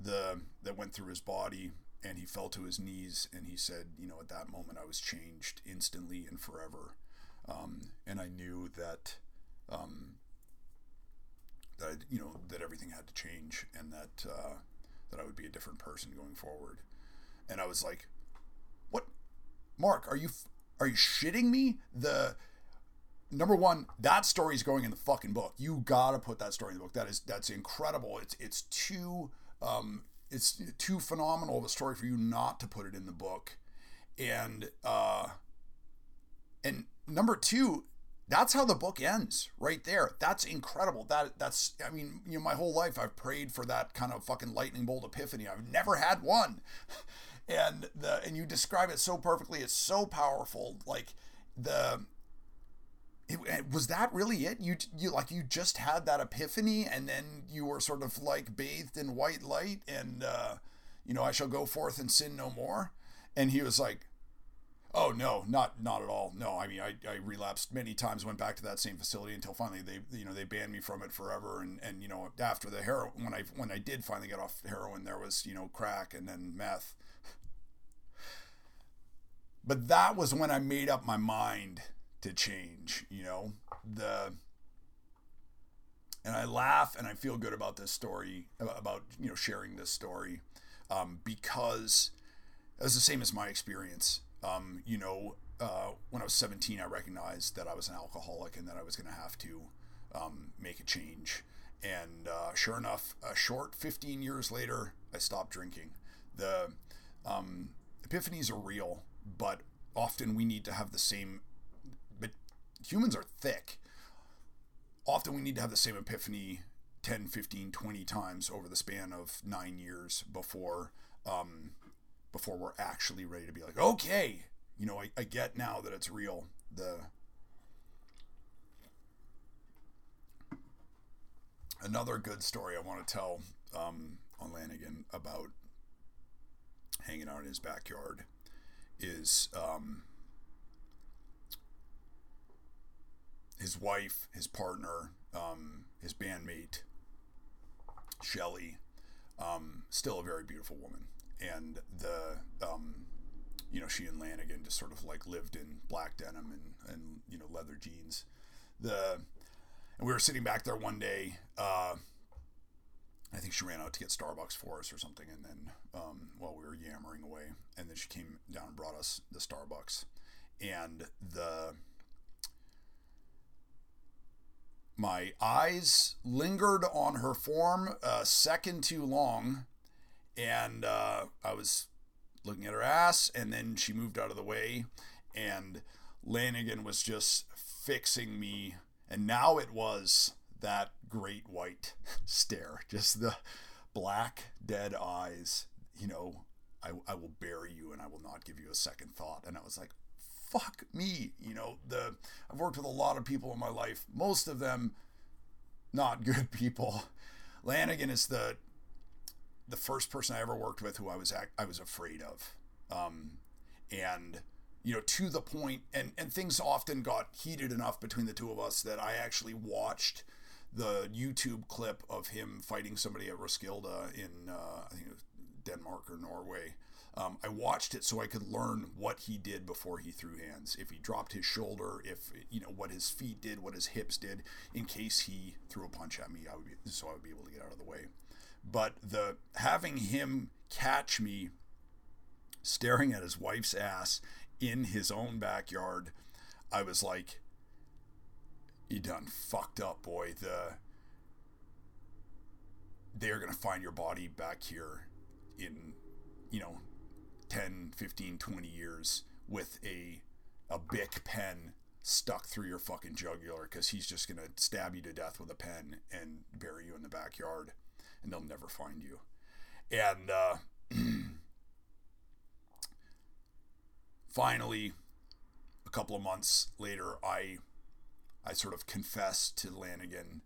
the, that went through his body, and he fell to his knees. And he said, you know, at that moment I was changed instantly and forever. Um, and I knew that, um, that, I, you know, that everything had to change, and that, uh, that I would be a different person going forward. And I was like, what? Mark, are you are you shitting me? The number one, that story is going in the fucking book. You gotta put that story in the book. That is that's incredible. It's it's too um it's too phenomenal of a story for you not to put it in the book. And uh, and number two, that's how the book ends right there. That's incredible. That that's I mean, you know, my whole life I've prayed for that kind of fucking lightning bolt epiphany. I've never had one. And the and you describe it so perfectly. It's so powerful. Like the it, it, was that really it? You you like you just had that epiphany, and then you were sort of like bathed in white light, and uh, you know, I shall go forth and sin no more. And he was like, oh no, not not at all. No, I mean I, I relapsed many times. Went back to that same facility until finally they you know they banned me from it forever. And and you know after the heroin, when I when I did finally get off heroin, there was you know crack and then meth. But that was when I made up my mind to change, you know, the, and I laugh and I feel good about this story, about, you know, sharing this story, um, because it was the same as my experience. Um, you know, uh, when I was seventeen, I recognized that I was an alcoholic and that I was going to have to, um, make a change. And, uh, sure enough, a short fifteen years later, I stopped drinking. The, um, epiphanies are real. But often we need to have the same, but humans are thick. Often we need to have the same epiphany ten, fifteen, twenty times over the span of nine years before, um, before we're actually ready to be like, okay, you know, I, I get now that it's real. The, another good story I want to tell, um, on Lanegan about hanging out in his backyard is um, his wife, his partner, um, his bandmate, Shelley, um, still a very beautiful woman. And the, um, you know, she and Lanegan just sort of like lived in black denim and, and, you know, leather jeans. The, and we were sitting back there one day, uh, I think she ran out to get Starbucks for us or something, and then um, while we were yammering away, and then she came down and brought us the Starbucks. And the my eyes lingered on her form a second too long, and uh, I was looking at her ass, and then she moved out of the way, and Lanegan was just fixing me, and now it was that great white stare, just the black dead eyes, you know, I, I will bury you and I will not give you a second thought. And I was like, fuck me. You know, the, I've worked with a lot of people in my life, most of them not good people. Lanegan is the, the first person I ever worked with who I was, act, I was afraid of. Um, and you know, to the point, and, and things often got heated enough between the two of us that I actually watched the YouTube clip of him fighting somebody at Roskilde in uh, I think it was Denmark or Norway. Um, I watched it so I could learn what he did before he threw hands. If he dropped his shoulder, if you know what his feet did, what his hips did, in case he threw a punch at me, I would be, so I would be able to get out of the way. But the having him catch me staring at his wife's ass in his own backyard, I was like, "You done fucked up, boy. The they're gonna find your body back here in, you know, ten, fifteen, twenty years with a a Bic pen stuck through your fucking jugular, because he's just gonna stab you to death with a pen and bury you in the backyard, and they'll never find you." And uh, finally, a couple of months later, I I sort of confessed to Lanegan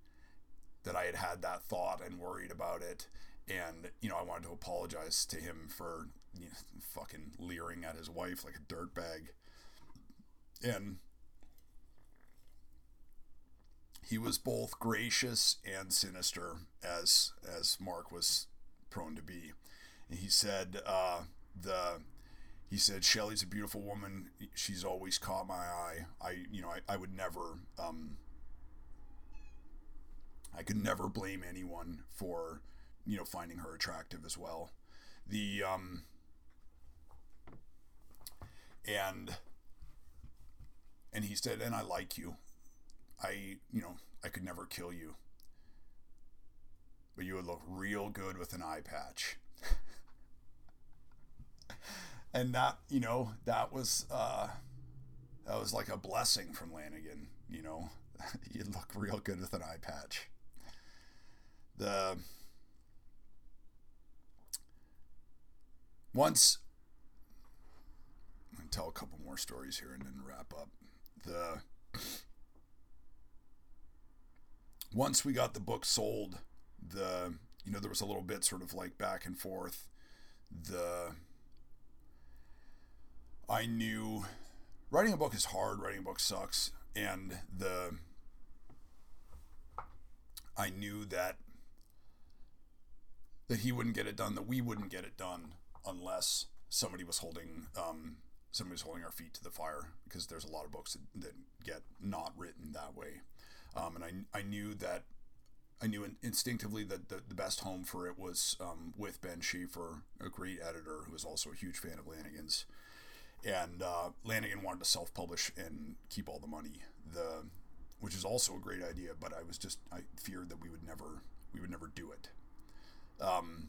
that I had had that thought and worried about it. And, you know, I wanted to apologize to him for, you know, fucking leering at his wife like a dirtbag. And he was both gracious and sinister, as as Mark was prone to be. And he said, uh, the... He said, "Shelley's a beautiful woman. She's always caught my eye. I, you know, I, I would never, um, I could never blame anyone for, you know, finding her attractive as well." The, um, and, and he said, "And I like you. I, you know, I could never kill you, but you would look real good with an eye patch." And that, you know, that was, uh, that was like a blessing from Lanegan, you know. You look real good with an eye patch. The, once, I'm going to tell a couple more stories here and then wrap up. The, once we got the book sold, the, you know, there was a little bit sort of like back and forth. The, I knew writing a book is hard, writing a book sucks, and the I knew that that he wouldn't get it done, that we wouldn't get it done unless somebody was holding um, somebody was holding our feet to the fire, because there's a lot of books that, that get not written that way. Um, and I I knew that I knew instinctively that the, the best home for it was um, with Ben Schaefer, a great editor who was also a huge fan of Lanegan's. And uh, Lanegan wanted to self-publish and keep all the money, the which is also a great idea. But I was just I feared that we would never we would never do it. Um,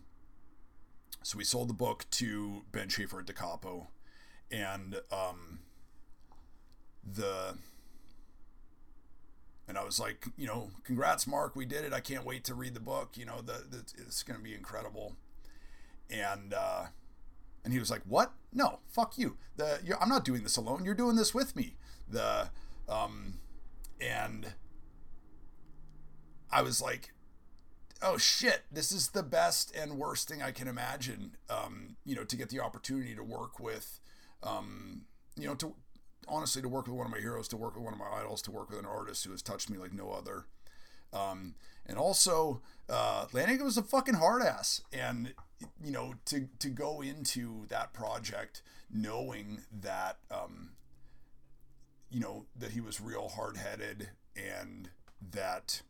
so we sold the book to Ben Schaefer at Da Capo, and um, the and I was like, you know, "Congrats, Mark, we did it. I can't wait to read the book. You know, the, the it's going to be incredible." And. Uh, And he was like, "What? No, fuck you. The you're, I'm not doing this alone. You're doing this with me." The um, and I was like, "Oh shit! This is the best and worst thing I can imagine." Um, you know, to get the opportunity to work with, um, you know, to honestly to work with one of my heroes, to work with one of my idols, to work with an artist who has touched me like no other. Um, and also, uh, Lanegan was a fucking hard ass, and. You know, to, to go into that project knowing that, um, you know, that he was real hard-headed and that,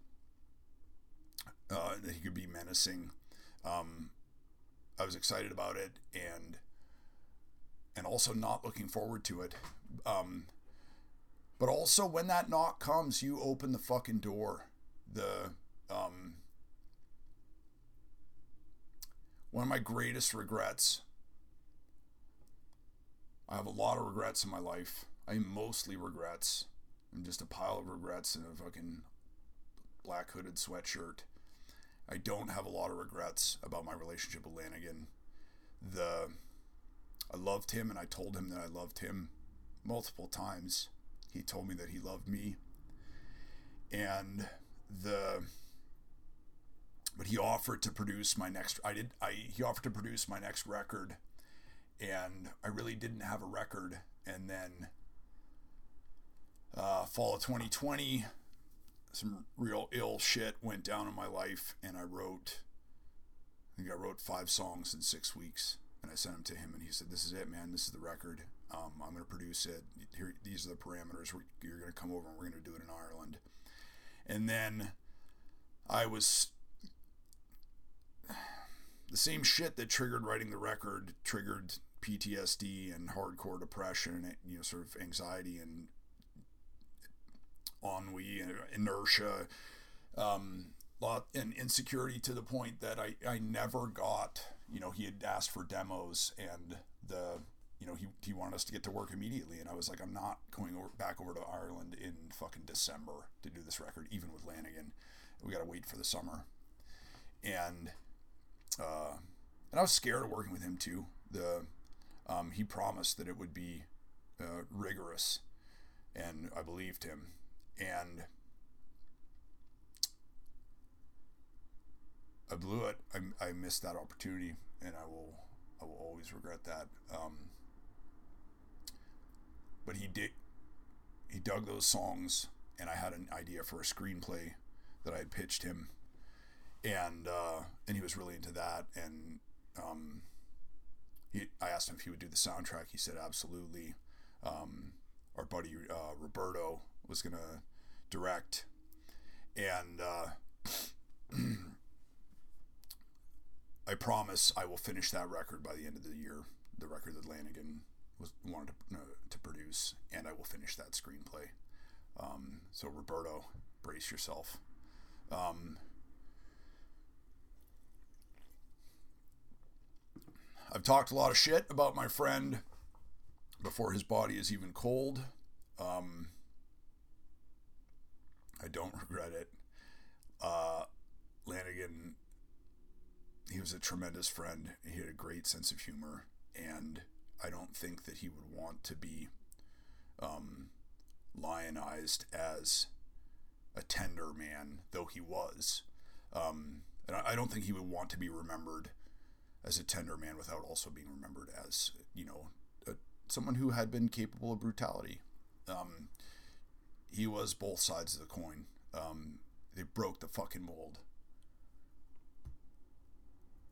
uh, that he could be menacing. Um, I was excited about it and, and also not looking forward to it. Um, but also when that knock comes, you open the fucking door. The, um, One of my greatest regrets, I have a lot of regrets in my life. I am mostly regrets. I'm just a pile of regrets in a fucking black hooded sweatshirt. I don't have a lot of regrets about my relationship with Lanegan. The, I loved him and I told him that I loved him multiple times. He told me that he loved me. And the... But he offered to produce my next. I did. I he offered to produce my next record, and I really didn't have a record. And then, uh, fall of twenty twenty, some real ill shit went down in my life, and I wrote, I think I wrote five songs in six weeks, and I sent them to him, and he said, this is it, man, this is the record, um, I'm going to produce it, here, these are the parameters, we're, you're going to come over and we're going to do it in Ireland. And then I was, the same shit that triggered writing the record triggered P T S D and hardcore depression and, you know, sort of anxiety and ennui and inertia, um, lot and insecurity, to the point that I, I never got, you know, he had asked for demos, and the, you know, he, he wanted us to get to work immediately. And I was like, I'm not going over, back over to Ireland in fucking December to do this record, even with Lanegan. We got to wait for the summer. And, uh, and I was scared of working with him too. The, um, he promised that it would be, uh, rigorous, and I believed him. And I blew it. I, I missed that opportunity, and I will I will always regret that. Um, but he did. He dug those songs, and I had an idea for a screenplay that I had pitched him, and uh, and he was really into that. And um, he, I asked him if he would do the soundtrack. He said absolutely. Um, our buddy uh, Roberto was gonna direct, and uh, I promise I will finish that record by the end of the year, the record that Lanegan was wanted to, uh, to produce, and I will finish that screenplay. Um, so Roberto, brace yourself. Um, I've talked a lot of shit about my friend before his body is even cold. Um, I don't regret it. Uh, Lanegan, he was a tremendous friend. He had a great sense of humor, and I don't think that he would want to be um, lionized as a tender man, though he was. Um, and I don't think he would want to be remembered as a tender man without also being remembered as, you know, a, someone who had been capable of brutality. Um, he was both sides of the coin. Um, they broke the fucking mold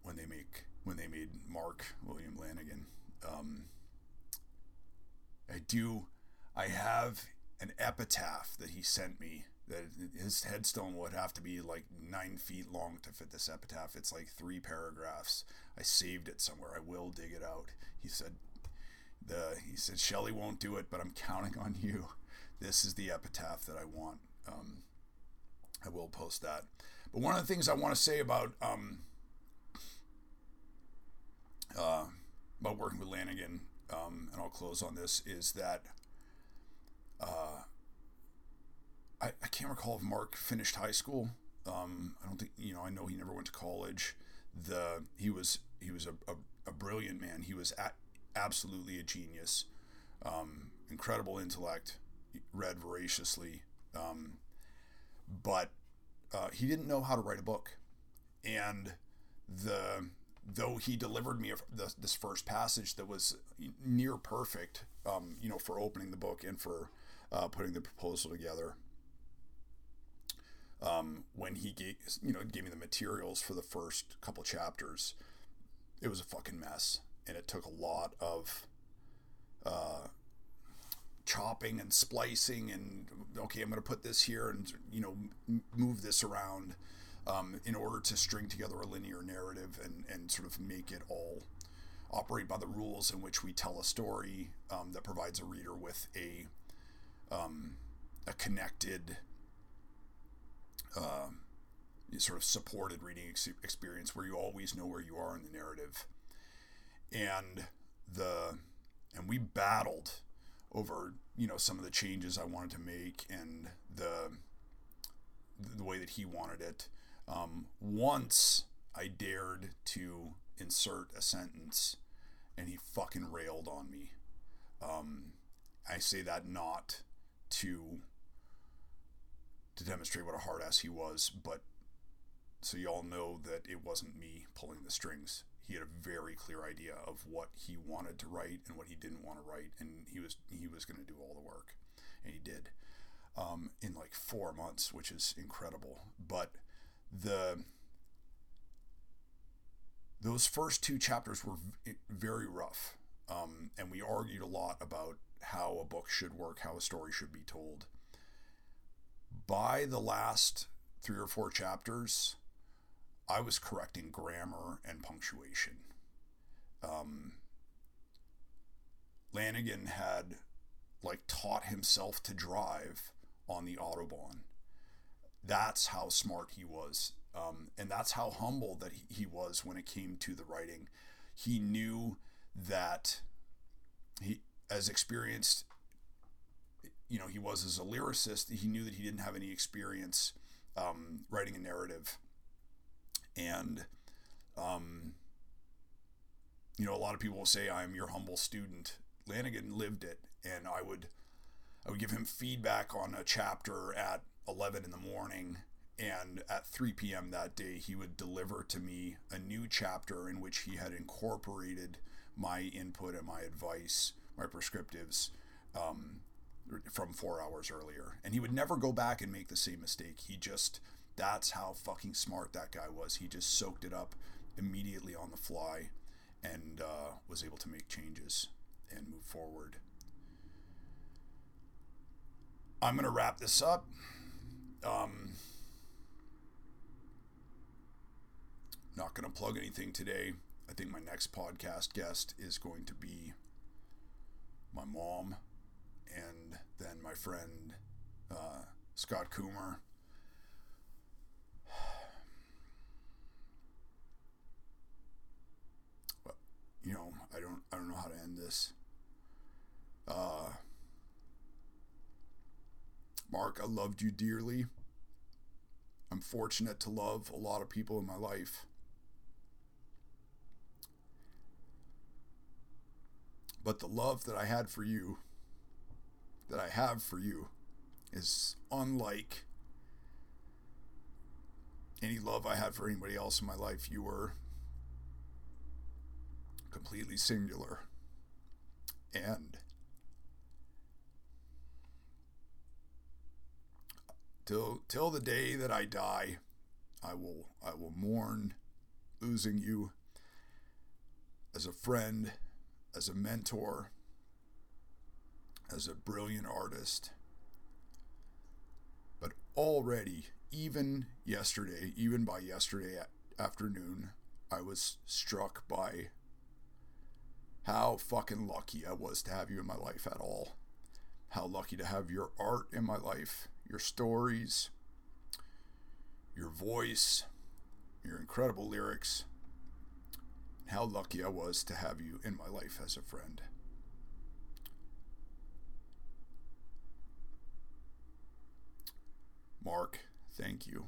when they make when they made Mark William Lanegan. Um, I do. I have an epitaph that he sent me. That his headstone would have to be like nine feet long to fit this epitaph. It's like three paragraphs. I saved it somewhere. I will dig it out. He said, "The he said Shelley won't do it, but I'm counting on you. This is the epitaph that I want." Um, I will post that. But one of the things I want to say about um, uh, about working with Lanegan, um, and I'll close on this, is that uh, I, I can't recall if Mark finished high school. Um, I don't think, you know, I know he never went to college. The he was he was a, a, a brilliant man. He was a, absolutely a genius. Um, incredible intellect. Read voraciously, um, but uh, he didn't know how to write a book. And the though he delivered me a, the, this first passage that was near perfect, um, you know, for opening the book and for uh, putting the proposal together. Um, when he gave you know gave me the materials for the first couple chapters, it was a fucking mess, and it took a lot of. Uh, chopping and splicing and okay, I'm going to put this here and, you know, m- move this around um, in order to string together a linear narrative and, and sort of make it all operate by the rules in which we tell a story um, that provides a reader with a um, a connected uh, sort of supported reading ex- experience where you always know where you are in the narrative. And the and we battled over, you know, some of the changes I wanted to make and the the way that he wanted it. Um, once I dared to insert a sentence, and he fucking railed on me. Um, I say that not to to demonstrate what a hard ass he was, but so y'all know that it wasn't me pulling the strings. He had a very clear idea of what he wanted to write and what he didn't want to write, and he was he was going to do all the work, and he did. um, in like four months, which is incredible. But the those first two chapters were very rough, um, and we argued a lot about how a book should work, how a story should be told. By the last three or four chapters, I was correcting grammar and punctuation. Um, Lanegan had like taught himself to drive on the Autobahn. That's how smart he was. Um, and that's how humble that he, he was when it came to the writing. He knew that he, as experienced, you know, he was as a lyricist, he knew that he didn't have any experience um, writing a narrative. And, um, you know, a lot of people will say, I'm your humble student. Lanegan lived it. And I would, I would give him feedback on a chapter at eleven in the morning. And at three p.m. that day, he would deliver to me a new chapter in which he had incorporated my input and my advice, my prescriptives, um, from four hours earlier. And he would never go back and make the same mistake. He just, that's how fucking smart that guy was. He just soaked it up immediately on the fly and uh, was able to make changes and move forward. I'm going to wrap this up. Um, not going to plug anything today. I think my next podcast guest is going to be my mom, and then my friend uh, Scott Coomer. Well, you know, I don't, I don't know how to end this. Uh, Mark, I loved you dearly. I'm fortunate to love a lot of people in my life. But the love that I had for you, that I have for you, is unlike any love I had for anybody else in my life. You were completely singular. And till till the day that I die, I will I will mourn losing you as a friend, as a mentor, as a brilliant artist. But already, even yesterday, even by yesterday afternoon, I was struck by how fucking lucky I was to have you in my life at all. How lucky to have your art in my life, your stories, your voice, your incredible lyrics. How lucky I was to have you in my life as a friend. Mark, thank you.